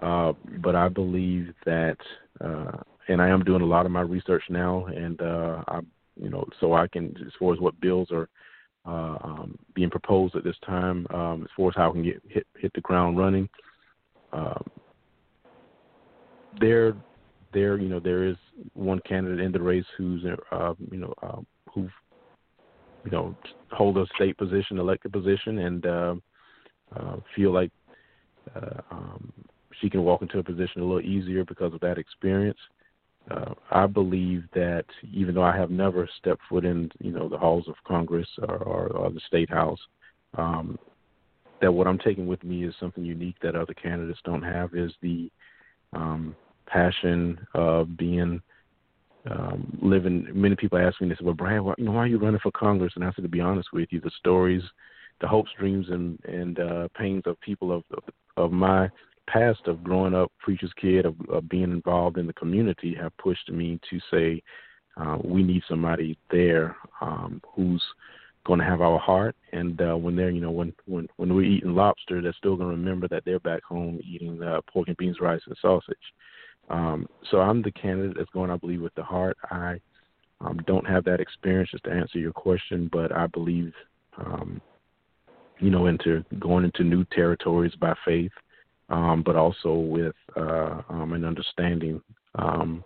Uh, but I believe that, uh, and I am doing a lot of my research now, and, uh, I, you know, so I can, as far as what bills are uh, um, being proposed at this time, um, as far as how I can get hit, hit the ground running, um, there, there, you know, there is one candidate in the race who's, uh, you know, uh, who's, you know, hold a state position, elected position, and uh, uh, feel like uh, um, she can walk into a position a little easier because of that experience. Uh, I believe that even though I have never stepped foot in, you know, the halls of Congress or, or, or the State House, um, that what I'm taking with me is something unique that other candidates don't have, is the um, passion of being Um, living, many people ask me this, well, Brad, why, you know, why are you running for Congress? And I said, to be honest with you, the stories, the hopes, dreams, and and uh, pains of people of of my past, of growing up preacher's kid, of, of being involved in the community, have pushed me to say, uh, we need somebody there um, who's going to have our heart. And uh, when they're, you know, when, when, when we're eating lobster, they're still going to remember that they're back home eating uh, pork and beans, rice, and sausage. Um, so I'm the candidate that's going, I believe, with the heart. I um, don't have that experience, just to answer your question, but I believe, um, you know, into going into new territories by faith, um, but also with uh, um, an understanding, um,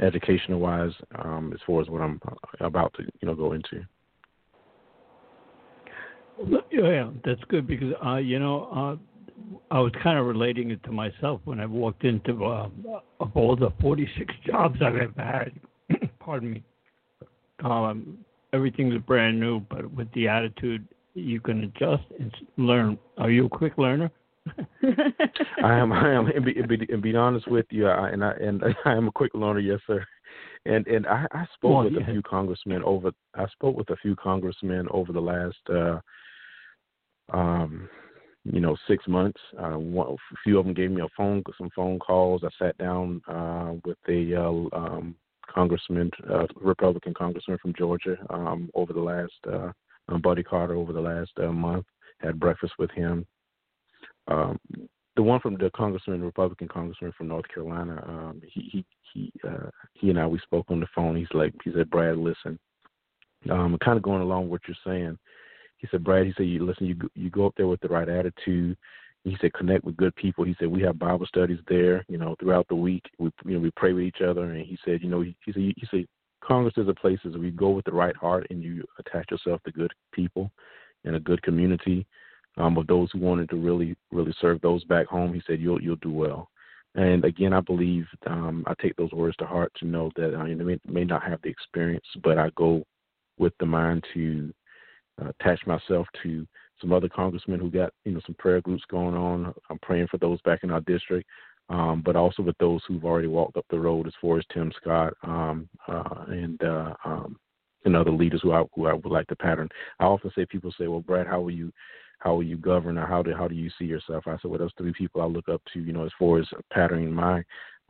educational-wise, um, as far as what I'm about to, you know, go into. Yeah, that's good because, uh, you know, uh I was kind of relating it to myself when I walked into uh, of all the forty-six jobs I've ever had. Pardon me. Um, everything's brand new, but with the attitude, you can adjust and learn. Are you a quick learner? I am. I am. And be, and be, and be honest with you, I, and I and I am a quick learner. Yes, sir. And and I, I spoke oh, with yeah. a few congressmen over. I spoke with a few congressmen over the last. Uh, um. you know, six months. Uh, one, a few of them gave me a phone, some phone calls. I sat down uh, with a uh, um, congressman, uh, Republican congressman from Georgia um, over the last, uh, um, Buddy Carter over the last uh, month, had breakfast with him. Um, the one from the congressman, Republican congressman from North Carolina, um, he he he, uh, he and I, we spoke on the phone. He's like, he said, Brad, listen, um, kind of going along with what you're saying. He said, Brad, he said, you listen, you you go up there with the right attitude. He said, connect with good people. He said, we have Bible studies there, you know, throughout the week. We you know we pray with each other. And he said, you know, he, he said, he said, Congress is a place where we go with the right heart and you attach yourself to good people and a good community um, of those who wanted to really really serve those back home. He said, you'll you'll do well. And again, I believe um, I take those words to heart to know that I may, may not have the experience, but I go with the mind to Uh, attach myself to some other congressmen who got, you know, some prayer groups going on. I'm praying for those back in our district, um, but also with those who've already walked up the road as far as Tim Scott um, uh, and uh, um, and other leaders who I, who I would like to pattern. I often say, people say, well, Brad, how will you how will you govern, or how do, how do you see yourself? I said, well, those three people I look up to, you know, as far as patterning my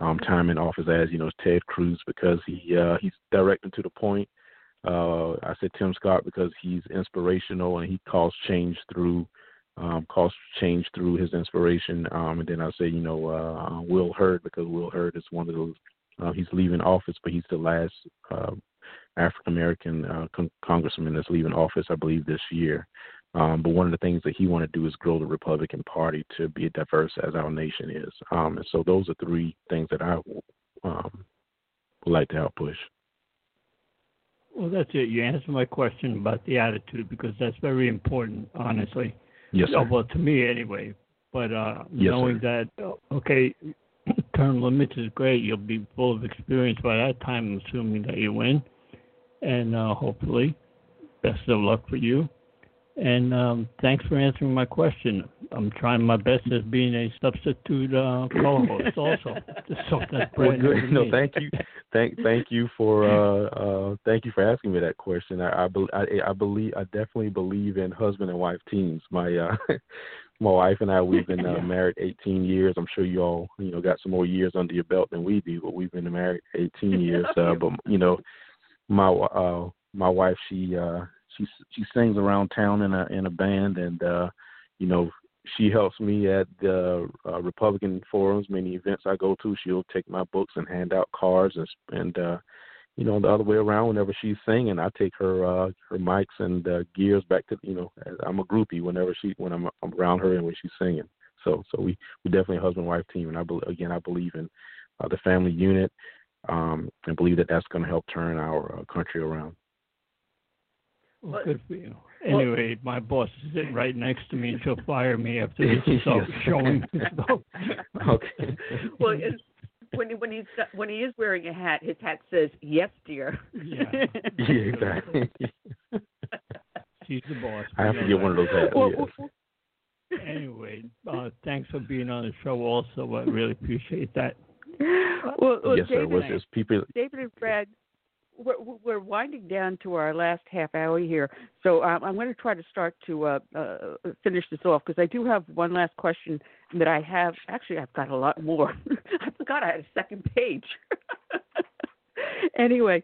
um, time in office as, you know, is Ted Cruz, because he uh, he's direct and to the point. Uh, I said Tim Scott because he's inspirational and he calls change through, um, calls change through his inspiration. Um, and then I say, you know, uh, Will Hurd, because Will Hurd is one of those. Uh, he's leaving office, but he's the last uh, African American uh, con- congressman that's leaving office, I believe, this year. Um, but one of the things that he want to do is grow the Republican Party to be as diverse as our nation is. Um, and so those are three things that I um, would like to help push. Well, that's it. You answered my question about the attitude, because that's very important, honestly. Yes, sir. Well, to me anyway. But uh, yes, knowing sir. that, okay, term limits is great. You'll be full of experience by that time, assuming that you win. And uh, hopefully, best of luck for you. And um, thanks for answering my question. I'm trying my best as being a substitute uh, co-host also. So that's well, good. No, thank you, thank thank you for uh, uh, thank you for asking me that question. I I, be, I I believe I definitely believe in husband and wife teams. My uh, my wife and I, we've been uh, married eighteen years. I'm sure you all you know got some more years under your belt than we do, but we've been married eighteen years. Uh, but you know, my uh, my wife she. Uh, She she sings around town in a in a band, and uh, you know she helps me at the uh, Republican forums, many events I go to. She'll take my books and hand out cards, and and uh, you know the other way around. Whenever she's singing, I take her uh, her mics and uh, gears back to you know I'm a groupie whenever she when I'm, I'm around her and when she's singing. So so we we definitely a husband wife team, and I be, again I believe in uh, the family unit, um, and believe that that's going to help turn our uh, country around. Well, good for you. Anyway, well, my boss is sitting right next to me, and she'll fire me after this is all showing. Okay. Well, when he, when he's when he is wearing a hat, his hat says "Yes, dear." Yeah. Yeah, exactly. She's the boss. I have to get one of those hats. Well, yes. well, anyway, uh, thanks for being on the show. Also, I really appreciate that. Well, well yes, David, sir. Was just people. David and Brad. We're, we're winding down to our last half hour here, so um, I'm going to try to start to uh, uh, finish this off, because I do have one last question that I have. Actually, I've got a lot more. I forgot I had a second page. Anyway,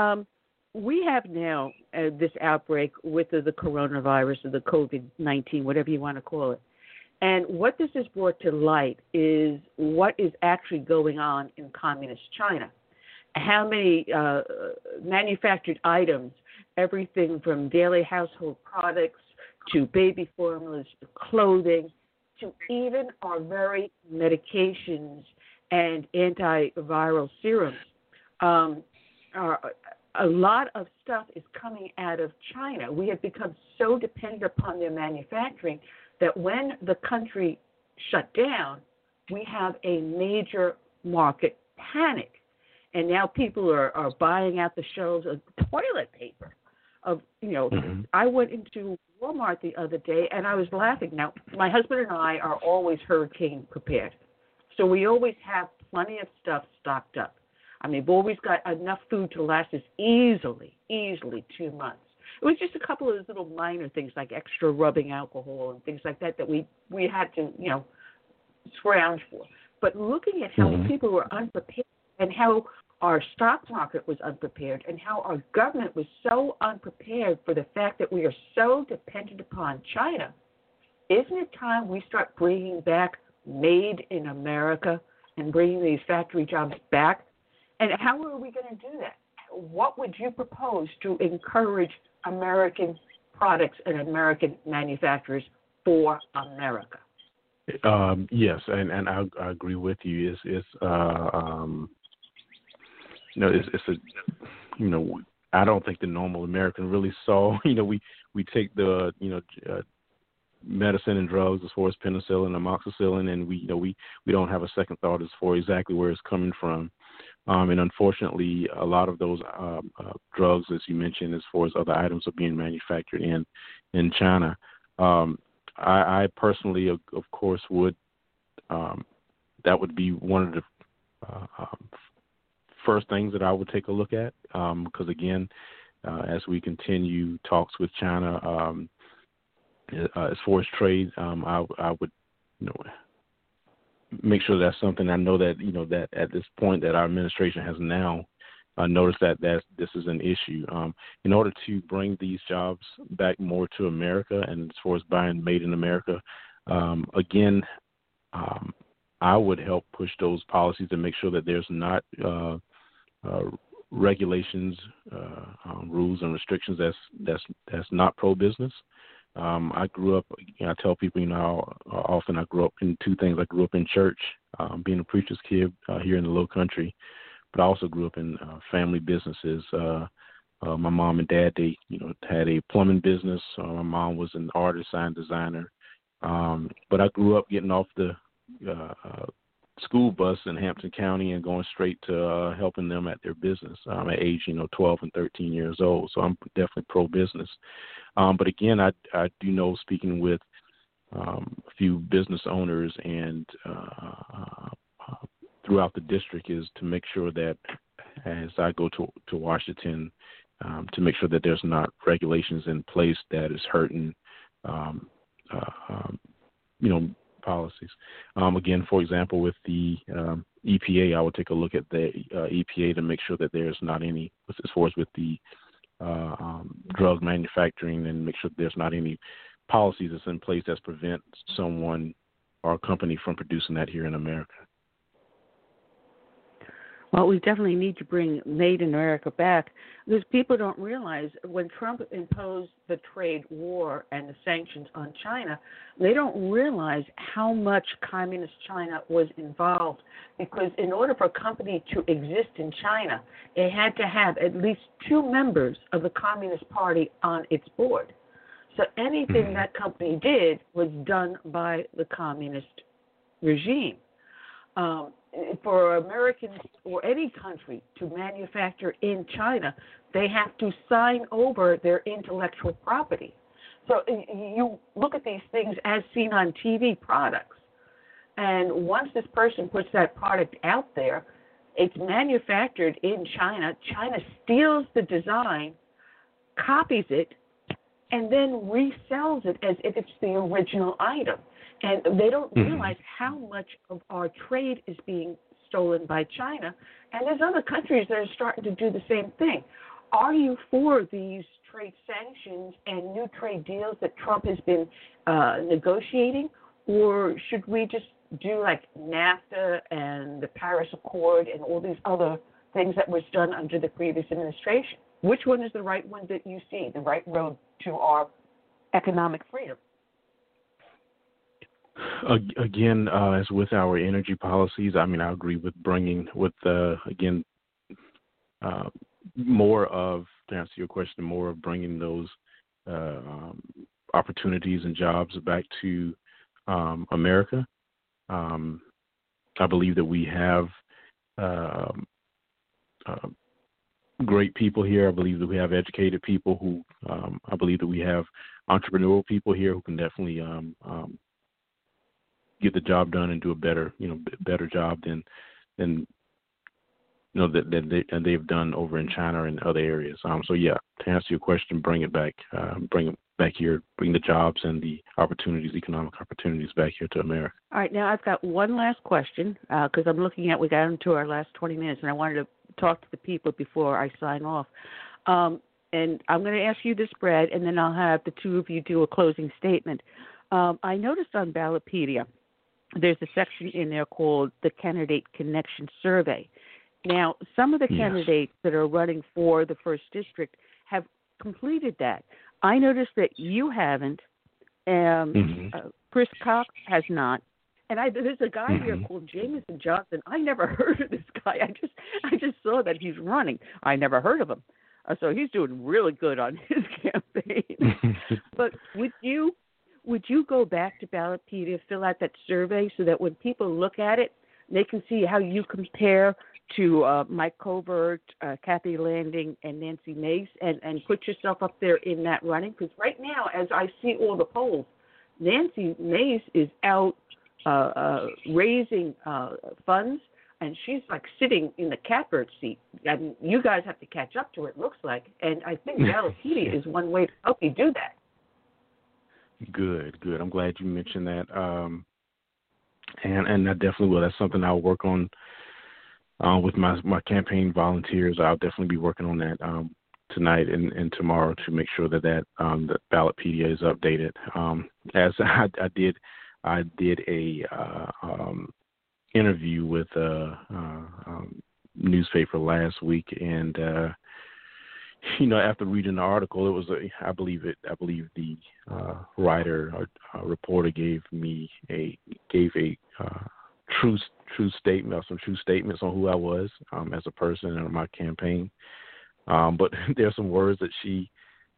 um, we have now uh, this outbreak with the, the coronavirus, or the COVID nineteen, whatever you want to call it. And what this has brought to light is what is actually going on in communist China. How many uh, manufactured items, everything from daily household products to baby formulas to clothing to even our very medications and antiviral serums. Um, are, a lot of stuff is coming out of China. We have become so dependent upon their manufacturing that when the country shut down, we have a major market panic. And now people are, are buying out the shelves of toilet paper. Of you know, mm-hmm. I went into Walmart the other day and I was laughing. Now, my husband and I are always hurricane prepared. So we always have plenty of stuff stocked up. I mean, we've always got enough food to last us easily, easily two months. It was just a couple of those little minor things like extra rubbing alcohol and things like that that we, we had to, you know, scrounge for. But looking at how many people were unprepared and how our stock market was unprepared and how our government was so unprepared for the fact that we are so dependent upon China, isn't it time we start bringing back made in America and bringing these factory jobs back? And how are we going to do that? What would you propose to encourage American products and American manufacturers for America? Um, yes, and, and I, I agree with you. It's, it's uh, um, you know, it's, it's a, you know, I don't think the normal American really saw, you know, we, we take the, you know, uh, medicine and drugs as far as penicillin and amoxicillin, and we, you know, we, we don't have a second thought as far as exactly where it's coming from. Um, and unfortunately, a lot of those um, uh, drugs, as you mentioned, as far as other items, are being manufactured in in China. Um, I, I personally, of, of course, would um, that would be one of the uh, um, first things that I would take a look at, um, because again, uh, as we continue talks with China, um, uh, as far as trade, um, I, I would, you know, make sure that's something. I know that, you know, that at this point that our administration has now uh, noticed that that this is an issue. Um, in order to bring these jobs back more to America, and as far as buying made in America, um, again, um, I would help push those policies and make sure that there's not uh, uh, regulations, uh, um, rules, and restrictions that's that's that's not pro-business. Um, I grew up, you know, I tell people, you know, how often I grew up in two things. I grew up in church, um, being a preacher's kid uh, here in the Low Country, but I also grew up in uh, family businesses. Uh, uh, my mom and dad, they, you know, had a plumbing business. Uh, my mom was an artist, sign designer. Um, but I grew up getting off the uh, uh, school bus in Hampton County and going straight to uh, helping them at their business um, at age, you know, twelve and thirteen years old. So I'm definitely pro-business. Um, but again, I, I do know, speaking with um, a few business owners and uh, uh, throughout the district, is to make sure that as I go to, to Washington, um, to make sure that there's not regulations in place that is hurting, um, uh, um, you know, policies. Um, again, for example, with the um, E P A, I would take a look at the uh, E P A to make sure that there's not any, as far as with the uh, um, drug manufacturing, and make sure that there's not any policies that's in place that prevent someone or a company from producing that here in America. Well, we definitely need to bring Made in America back, because people don't realize when Trump imposed the trade war and the sanctions on China, they don't realize how much communist China was involved, because in order for a company to exist in China, it had to have at least two members of the Communist Party on its board. So anything mm-hmm. that company did was done by the communist regime. Um, for Americans or any country to manufacture in China, they have to sign over their intellectual property. So you look at these things as seen on T V products, and once this person puts that product out there, it's manufactured in China. China steals the design, copies it, and then resells it as if it's the original item. And they don't realize how much of our trade is being stolen by China. And there's other countries that are starting to do the same thing. Are you for these trade sanctions and new trade deals that Trump has been uh, negotiating? Or should we just do like NAFTA and the Paris Accord and all these other things that was done under the previous administration? Which one is the right one that you see, the right road to our economic freedom? Again, uh, as with our energy policies, I mean, I agree with bringing with, uh, again, uh, more of, to answer your question, more of bringing those uh, um, opportunities and jobs back to um, America. Um, I believe that we have uh, uh, great people here. I believe that we have educated people who, um, I believe that we have entrepreneurial people here who can definitely um, um, get the job done and do a better, you know, better job than than you know, that, that they, and they've done over in China and other areas. Um, so yeah, to answer your question, bring it back, uh, bring it back here, bring the jobs and the opportunities, economic opportunities back here to America. All right. Now I've got one last question, uh, cause I'm looking at, we got into our last twenty minutes and I wanted to talk to the people before I sign off. Um, and I'm going to ask you this, Brad, and then I'll have the two of you do a closing statement. Um, I noticed on Ballotpedia, there's a section in there called the Candidate Connection Survey. Now, some of the yes. candidates that are running for the first district have completed that. I noticed that you haven't. Um, mm-hmm. uh, Chris Cox has not. And I, there's a guy mm-hmm. here called Jameson Johnson. I never heard of this guy. I just I just saw that he's running. I never heard of him. Uh, so he's doing really good on his campaign. But would you would you go back to Ballotpedia, fill out that survey so that when people look at it, they can see how you compare to uh, Mike Colbert, uh, Kathy Landing, and Nancy Mace, and, and put yourself up there in that running? Because right now, as I see all the polls, Nancy Mace is out Uh, uh, raising uh, funds, and she's like sitting in the catbird seat. I mean, you guys have to catch up to it, looks like, and I think Ballotpedia is one way to help you do that. Good, good. I'm glad you mentioned that, um, and and I definitely will. That's something I'll work on uh, with my my campaign volunteers. I'll definitely be working on that um, tonight and, and tomorrow to make sure that that um, the Ballotpedia is updated. Um, as I, I did. I did a uh, um, interview with a uh, um, newspaper last week, and uh, you know, after reading the article, it was a, I believe it. I believe the uh, writer or uh, reporter gave me a gave a uh, true true statement, some true statements on who I was um, as a person and on my campaign. Um, but there are some words that she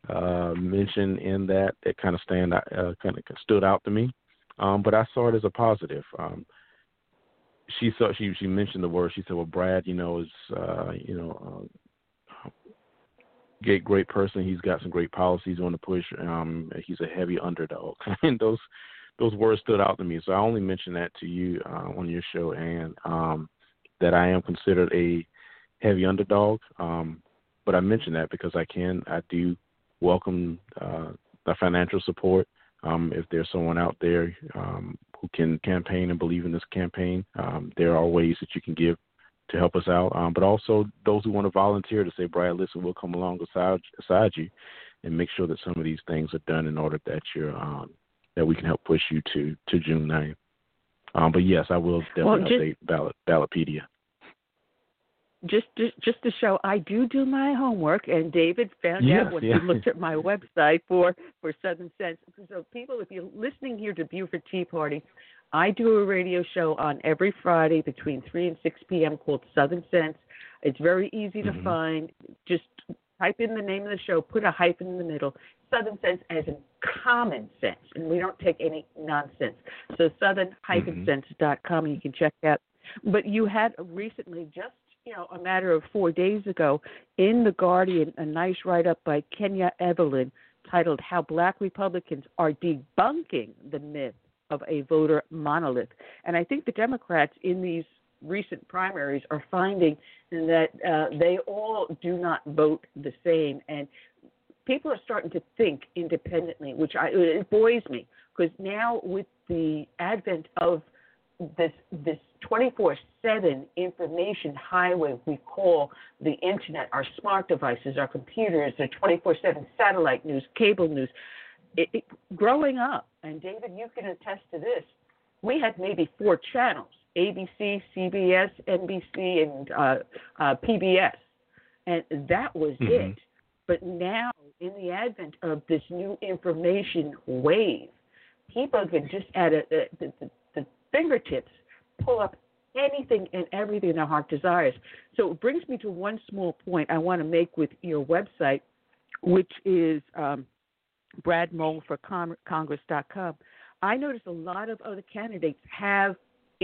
uh, mentioned in that that kind of stand uh, kind of stood out to me. Um, but I saw it as a positive. Um, she saw she she mentioned the word. She said, "Well, Brad, you know, is uh, you know, uh, great great person. He's got some great policies on the push. Um, he's a heavy underdog." And those those words stood out to me. So I only mentioned that to you uh, on your show, Ann, um, that I am considered a heavy underdog. Um, but I mentioned that because I can I do welcome uh, the financial support. Um, if there's someone out there um, who can campaign and believe in this campaign, um, there are ways that you can give to help us out. Um, but also those who want to volunteer to say, Brad, listen, we'll come along beside, beside you and make sure that some of these things are done in order that you're um, that we can help push you to, to June ninth. Um, but, yes, I will definitely well, just, update ballot, Ballotpedia. Just, just just to show I do do my homework, and David found yes, out when yeah. he looked at my website for, for Southern Sense. So people, if you're listening here to Beaufort Tea Party, I do a radio show on every Friday between three and six p.m. called Southern Sense. It's very easy to mm-hmm. find. Just type in the name of the show, put a hyphen in the middle, Southern Sense as in common sense, and we don't take any nonsense. So southern dash sense dot com, you can check that. But you had recently just You know, a matter of four days ago, in The Guardian, a nice write-up by Kenya Evelyn titled How Black Republicans Are Debunking the Myth of a Voter Monolith. And I think the Democrats in these recent primaries are finding that uh, they all do not vote the same. And people are starting to think independently, which I, it buoys me, because now with the advent of this this twenty-four seven information highway we call the internet, our smart devices, our computers, the twenty-four seven satellite news, cable news. It, it, growing up, and David, you can attest to this, we had maybe four channels, A B C, C B S, N B C, and uh, uh, P B S, and that was mm-hmm. it. But now, in the advent of this new information wave, people can just add a, a, the, the fingertips, pull up anything and everything their heart desires. So it brings me to one small point I want to make with your website, which is um, brad mole for congress dot com. I noticed a lot of other candidates have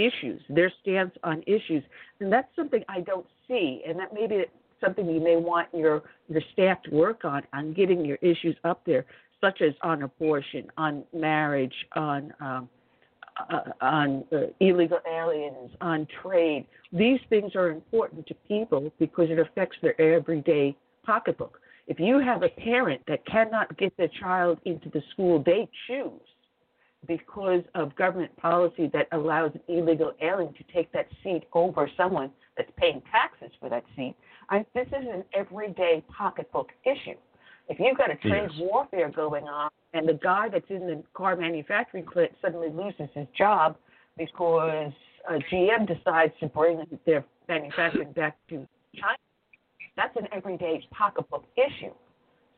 issues, their stance on issues, and that's something I don't see, and that may be something you may want your, your staff to work on, on getting your issues up there, such as on abortion, on marriage, on um, uh, on uh, illegal aliens, on trade. These things are important to people because it affects their everyday pocketbook. If you have a parent that cannot get their child into the school they choose because of government policy that allows an illegal alien to take that seat over someone that's paying taxes for that seat, I, this is an everyday pocketbook issue. If you've got a trade yes. warfare going on and the guy that's in the car manufacturing plant suddenly loses his job because uh, G M decides to bring their manufacturing back to China, that's an everyday pocketbook issue.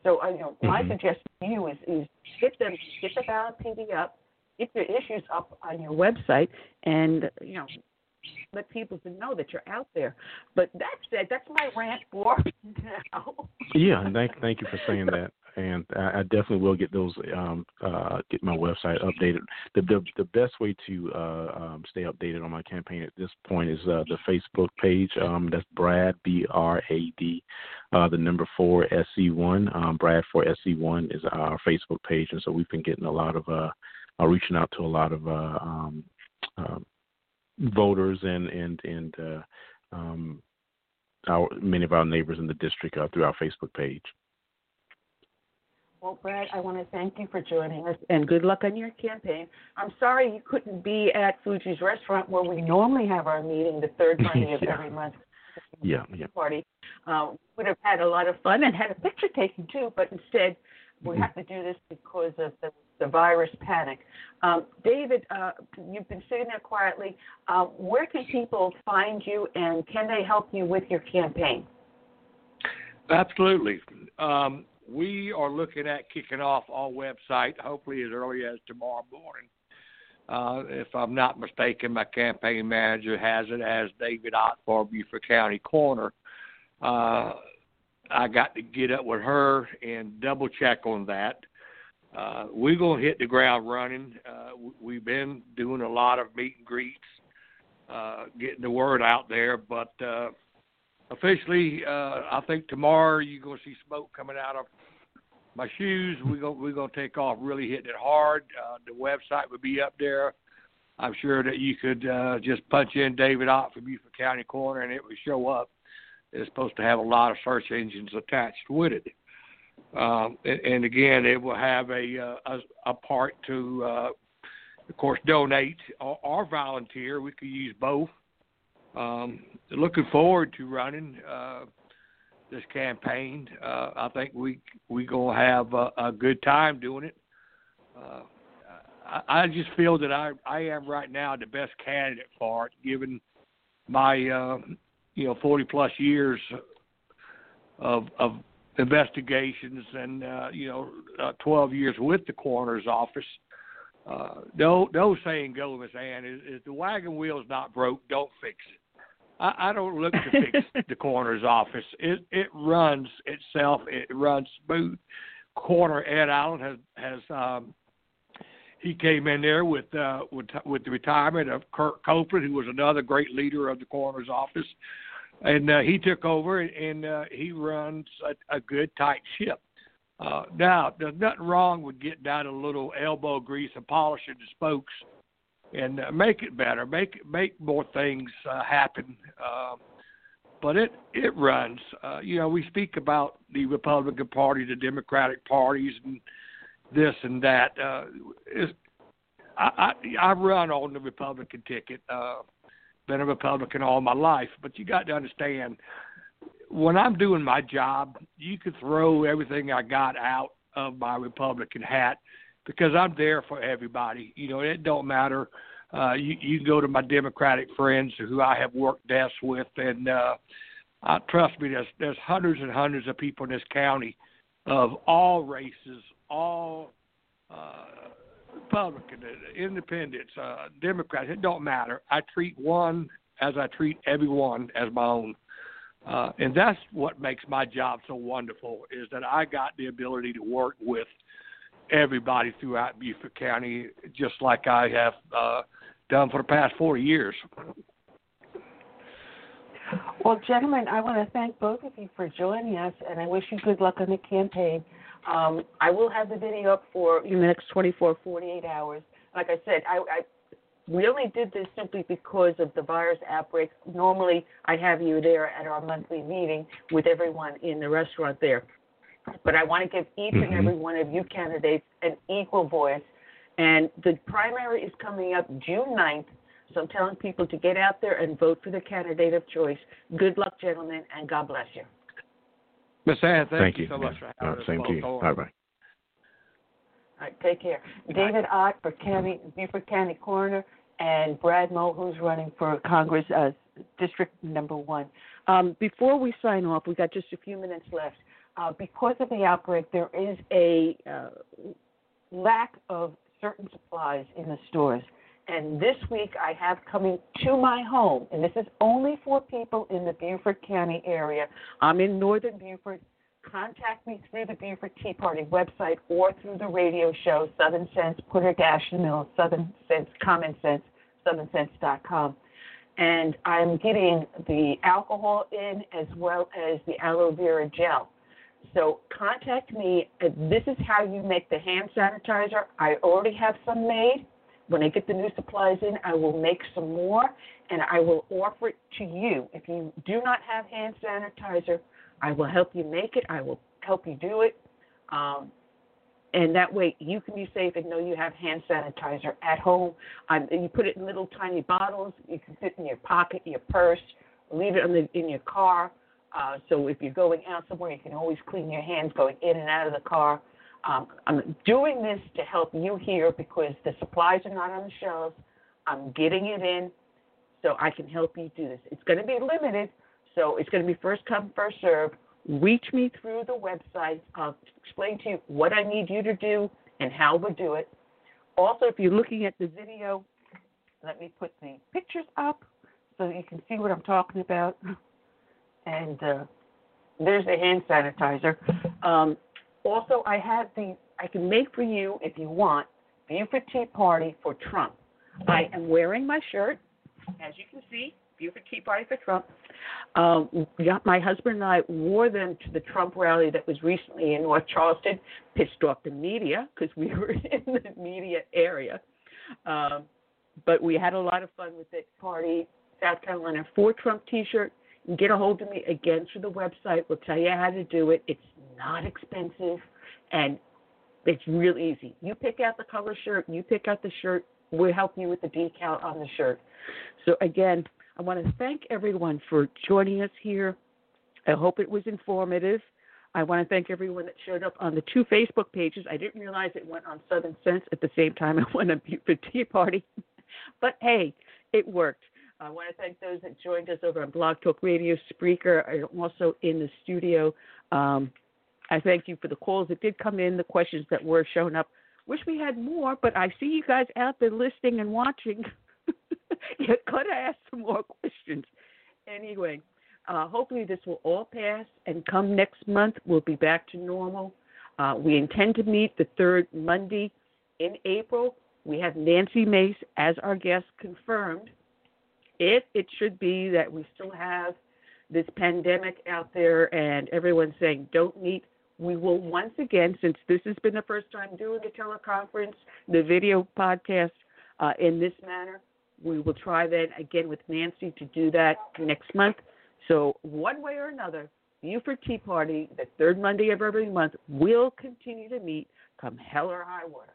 So I, you know, mm-hmm. my suggestion to you is, is get them, get the Ballotpedia up, get your issues up on your website, and you know, let people know that you're out there. But that said, that's my rant for now. Yeah, thank thank you for saying that, and I, I definitely will get those um, uh, get my website updated. The the, the best way to uh, um, stay updated on my campaign at this point is uh, the Facebook page. Um, that's Brad B R A D, uh, the number four S C one. Um, Brad for S C one is our Facebook page, and so we've been getting a lot of uh, uh reaching out to a lot of uh, um. Uh, voters and and and uh, um, our many of our neighbors in the district uh, through our Facebook page. Well, Brad, I want to thank you for joining us, and good luck on your campaign. I'm sorry you couldn't be at Fuji's Restaurant where we normally have our meeting the third Monday of yeah. every month. Yeah, yeah. Party. Uh, would have had a lot of fun and had a picture taken too, but instead we have to do this because of the, the virus panic. Um, David, uh, you've been sitting there quietly. Uh, where can people find you, and can they help you with your campaign? Absolutely. Um, we are looking at kicking off our website, hopefully as early as tomorrow morning. Uh, if I'm not mistaken, my campaign manager has it as David Ott for Beaufort County Coroner. Uh, I got to get up with her and double check on that. Uh, we're going to hit the ground running. Uh, we've been doing a lot of meet and greets, uh, getting the word out there. But uh, officially, uh, I think tomorrow you're going to see smoke coming out of my shoes. We're going we're going to take off, really hitting it hard. Uh, the website will be up there. I'm sure that you could uh, just punch in David Ott from Beaufort County Corner, and it would show up. It's supposed to have a lot of search engines attached with it. Um, and, and, again, it will have a uh, a, a part to, uh, of course, donate or, or volunteer. We could use both. Um, looking forward to running uh, this campaign. Uh, I think we we going to have a, a good time doing it. Uh, I, I just feel that I, I am right now the best candidate for it, given my uh, – you know, forty plus years of, of investigations and, uh, you know, uh, twelve years with the coroner's office. Uh, no, no saying go, Miss Ann, is, is the wagon wheel's not broke, don't fix it. I, I don't look to fix the coroner's office. It it runs itself. It runs smooth. Coroner Ed Allen has, has um, he came in there with, uh, with, with the retirement of Kurt Copeland, who was another great leader of the coroner's office. And uh, he took over, and uh, he runs a, a good, tight ship. Uh, now, there's nothing wrong with getting out a little elbow grease and polishing the spokes and uh, make it better, make make more things uh, happen. Um, but it, it runs. Uh, you know, we speak about the Republican Party, the Democratic parties, and this and that. Uh, is, I, I, I run on the Republican ticket. Uh been a Republican all my life, but you got to understand, when I'm doing my job, you could throw everything I got out of my Republican hat because I'm there for everybody. You know, it don't matter. Uh, you, you can go to my Democratic friends who I have worked desks with, and uh, I, trust me, there's, there's hundreds and hundreds of people in this county of all races, all uh, Republican, independents, uh, Democrats, it don't matter. I treat one as I treat everyone as my own. Uh, and that's what makes my job so wonderful, is that I got the ability to work with everybody throughout Beaufort County, just like I have uh, done for the past forty years. Well, gentlemen, I want to thank both of you for joining us, and I wish you good luck on the campaign. Um, I will have the video up for the next twenty-four, forty-eight hours. Like I said, I, I We only did this simply because of the virus outbreak. Normally, I have you there at our monthly meeting with everyone in the restaurant there. But I want to give each and every one of you candidates an equal voice. And the primary is coming up June ninth. So I'm telling people to get out there and vote for the candidate of choice. Good luck, gentlemen, and God bless you. Miz Ann, thank, thank you, you so much for having us. Same to you. Bye bye. All right, take care. David Ott for County, Beaufort County Coroner, and Brad Mole, who's running for Congress, uh, District Number One. Um, before we sign off, we got just a few minutes left. Uh, because of the outbreak, there is a uh, lack of certain supplies in the stores. And this week I have coming to my home, and this is only for people in the Beaufort County area. I'm in northern Beaufort. Contact me through the Beaufort Tea Party website or through the radio show, Southern Sense, put her dash in the middle, Southern Sense, Common Sense, southern sense dot com. And I'm getting the alcohol in as well as the aloe vera gel. So contact me. This is how you make the hand sanitizer. I already have some made. When I get the new supplies in, I will make some more, and I will offer it to you. If you do not have hand sanitizer, I will help you make it. I will help you do it. Um, and that way you can be safe and know you have hand sanitizer at home. Um, you put it in little tiny bottles. You can fit in your pocket, your purse, leave it in, the, in your car. Uh, so if you're going out somewhere, you can always clean your hands going in and out of the car. Um, I'm doing this to help you here because the supplies are not on the shelves. I'm getting it in so I can help you do this. It's going to be limited, so it's going to be first come, first serve. Reach me through the website. I'll explain to you what I need you to do and how to do it. Also, if you're looking at the video, let me put the pictures up so you can see what I'm talking about. And uh, there's the hand sanitizer. Um, Also, I have the, I can make for you, if you want, Beaufort Tea Party for Trump. I am wearing my shirt, as you can see, Beaufort Tea Party for Trump. Um, my husband and I wore them to the Trump rally that was recently in North Charleston, pissed off the media because we were in the media area. Um, but we had a lot of fun with it. Party, South Carolina for Trump T-shirt. Get a hold of me again through the website. We'll tell you how to do it. It's not expensive, and it's real easy. You pick out the color shirt. You pick out the shirt. We'll help you with the decal on the shirt. So, again, I want to thank everyone for joining us here. I hope it was informative. I want to thank everyone that showed up on the two Facebook pages. I didn't realize it went on Southern Sense at the same time I went on Beaufort Tea Party. But, hey, it worked. I want to thank those that joined us over on Blog Talk Radio, Spreaker, and also in the studio. Um, I thank you for the calls that did come in, the questions that were shown up. Wish we had more, but I see you guys out there listening and watching. You could have asked some more questions. Anyway, uh, hopefully this will all pass, and come next month we'll be back to normal. Uh, we intend to meet the third Monday in April. We have Nancy Mace as our guest confirmed. If it should be that we still have this pandemic out there and everyone's saying don't meet, we will once again, since this has been the first time doing a teleconference, the video podcast uh, in this manner, we will try then again with Nancy to do that next month. So one way or another, Beaufort Tea Party, the third Monday of every month, will continue to meet come hell or high water.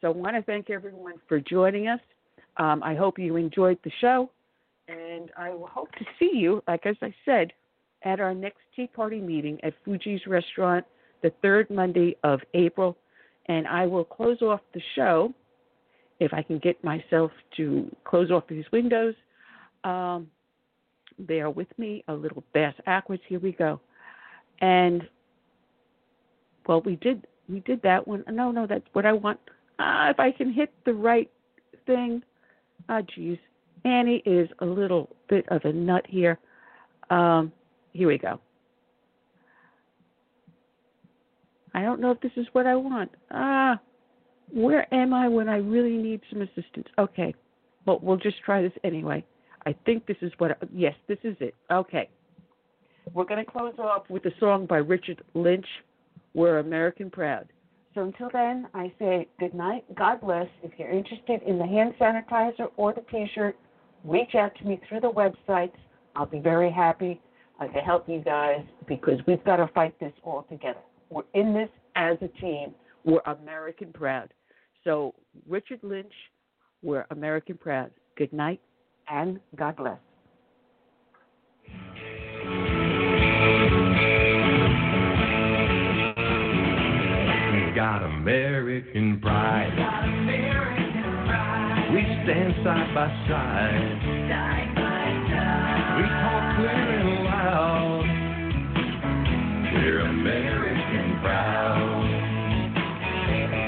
So I want to thank everyone for joining us. Um, I hope you enjoyed the show. And I will hope to see you, like as I said, at our next Tea Party meeting at Fuji's Restaurant, the third Monday of April. And I will close off the show, if I can get myself to close off these windows. Um, bear with me, a little bass backwards. Here we go. And, well, we did we did that one. No, no, that's what I want. Uh, if I can hit the right thing. Ah, geez. Annie is a little bit of a nut here. Um, here we go. I don't know if this is what I want. Ah, where am I when I really need some assistance? Okay, but we'll just try this anyway. I think this is what, I, yes, this is it. Okay. We're going to close off with a song by Richard Lynch, We're American Proud. So until then, I say good night. God bless. If you're interested in the hand sanitizer or the T-shirt, reach out to me through the websites. I'll be very happy uh, to help you guys, because we've got to fight this all together. We're in this as a team. We're American proud. So, Richard Lynch, we're American proud. Good night, and God bless. Got American pride. Got American pride. We stand side by side. Side by side. We talk clear and loud. We're American proud.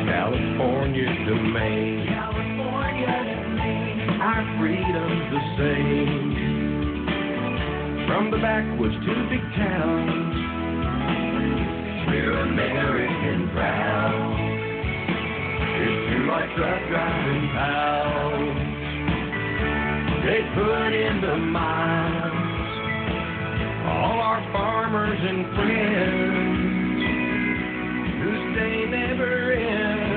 California's the main. California's the main. Our freedom's the same. From the backwoods to the big towns. We're American proud. It's too much truck driving pals. They put in the miles. All our farmers and friends whose day never ends.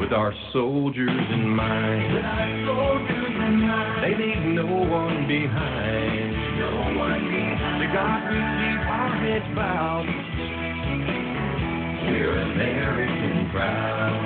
With our soldiers in mind, with our soldiers in mind, they leave no one behind. No one behind. To God we keep our heads bowed. We're American proud.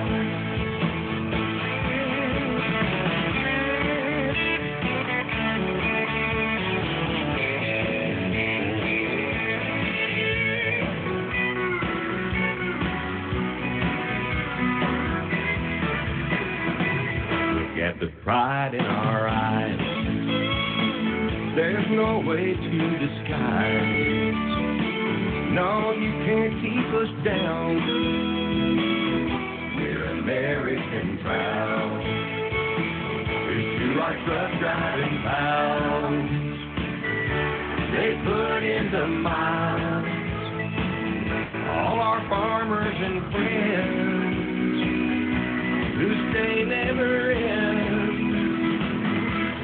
Look at the pride in our eyes. There's no way to disguise. No, you can't keep us down. We're American proud. We're too like truck driving pals. They put in the miles. All our farmers and friends whose day never ends.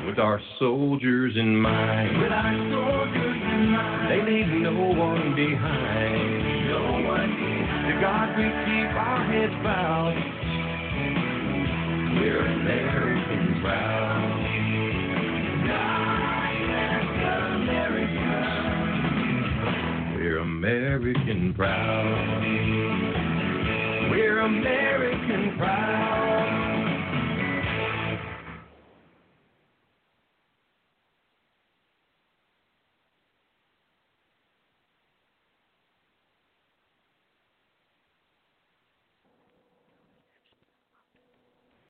With our soldiers in mind, with our soldiers in mind, they leave no one behind. No one behind. To God we keep our heads bowed. We're American proud. America. We're American proud. We're American proud.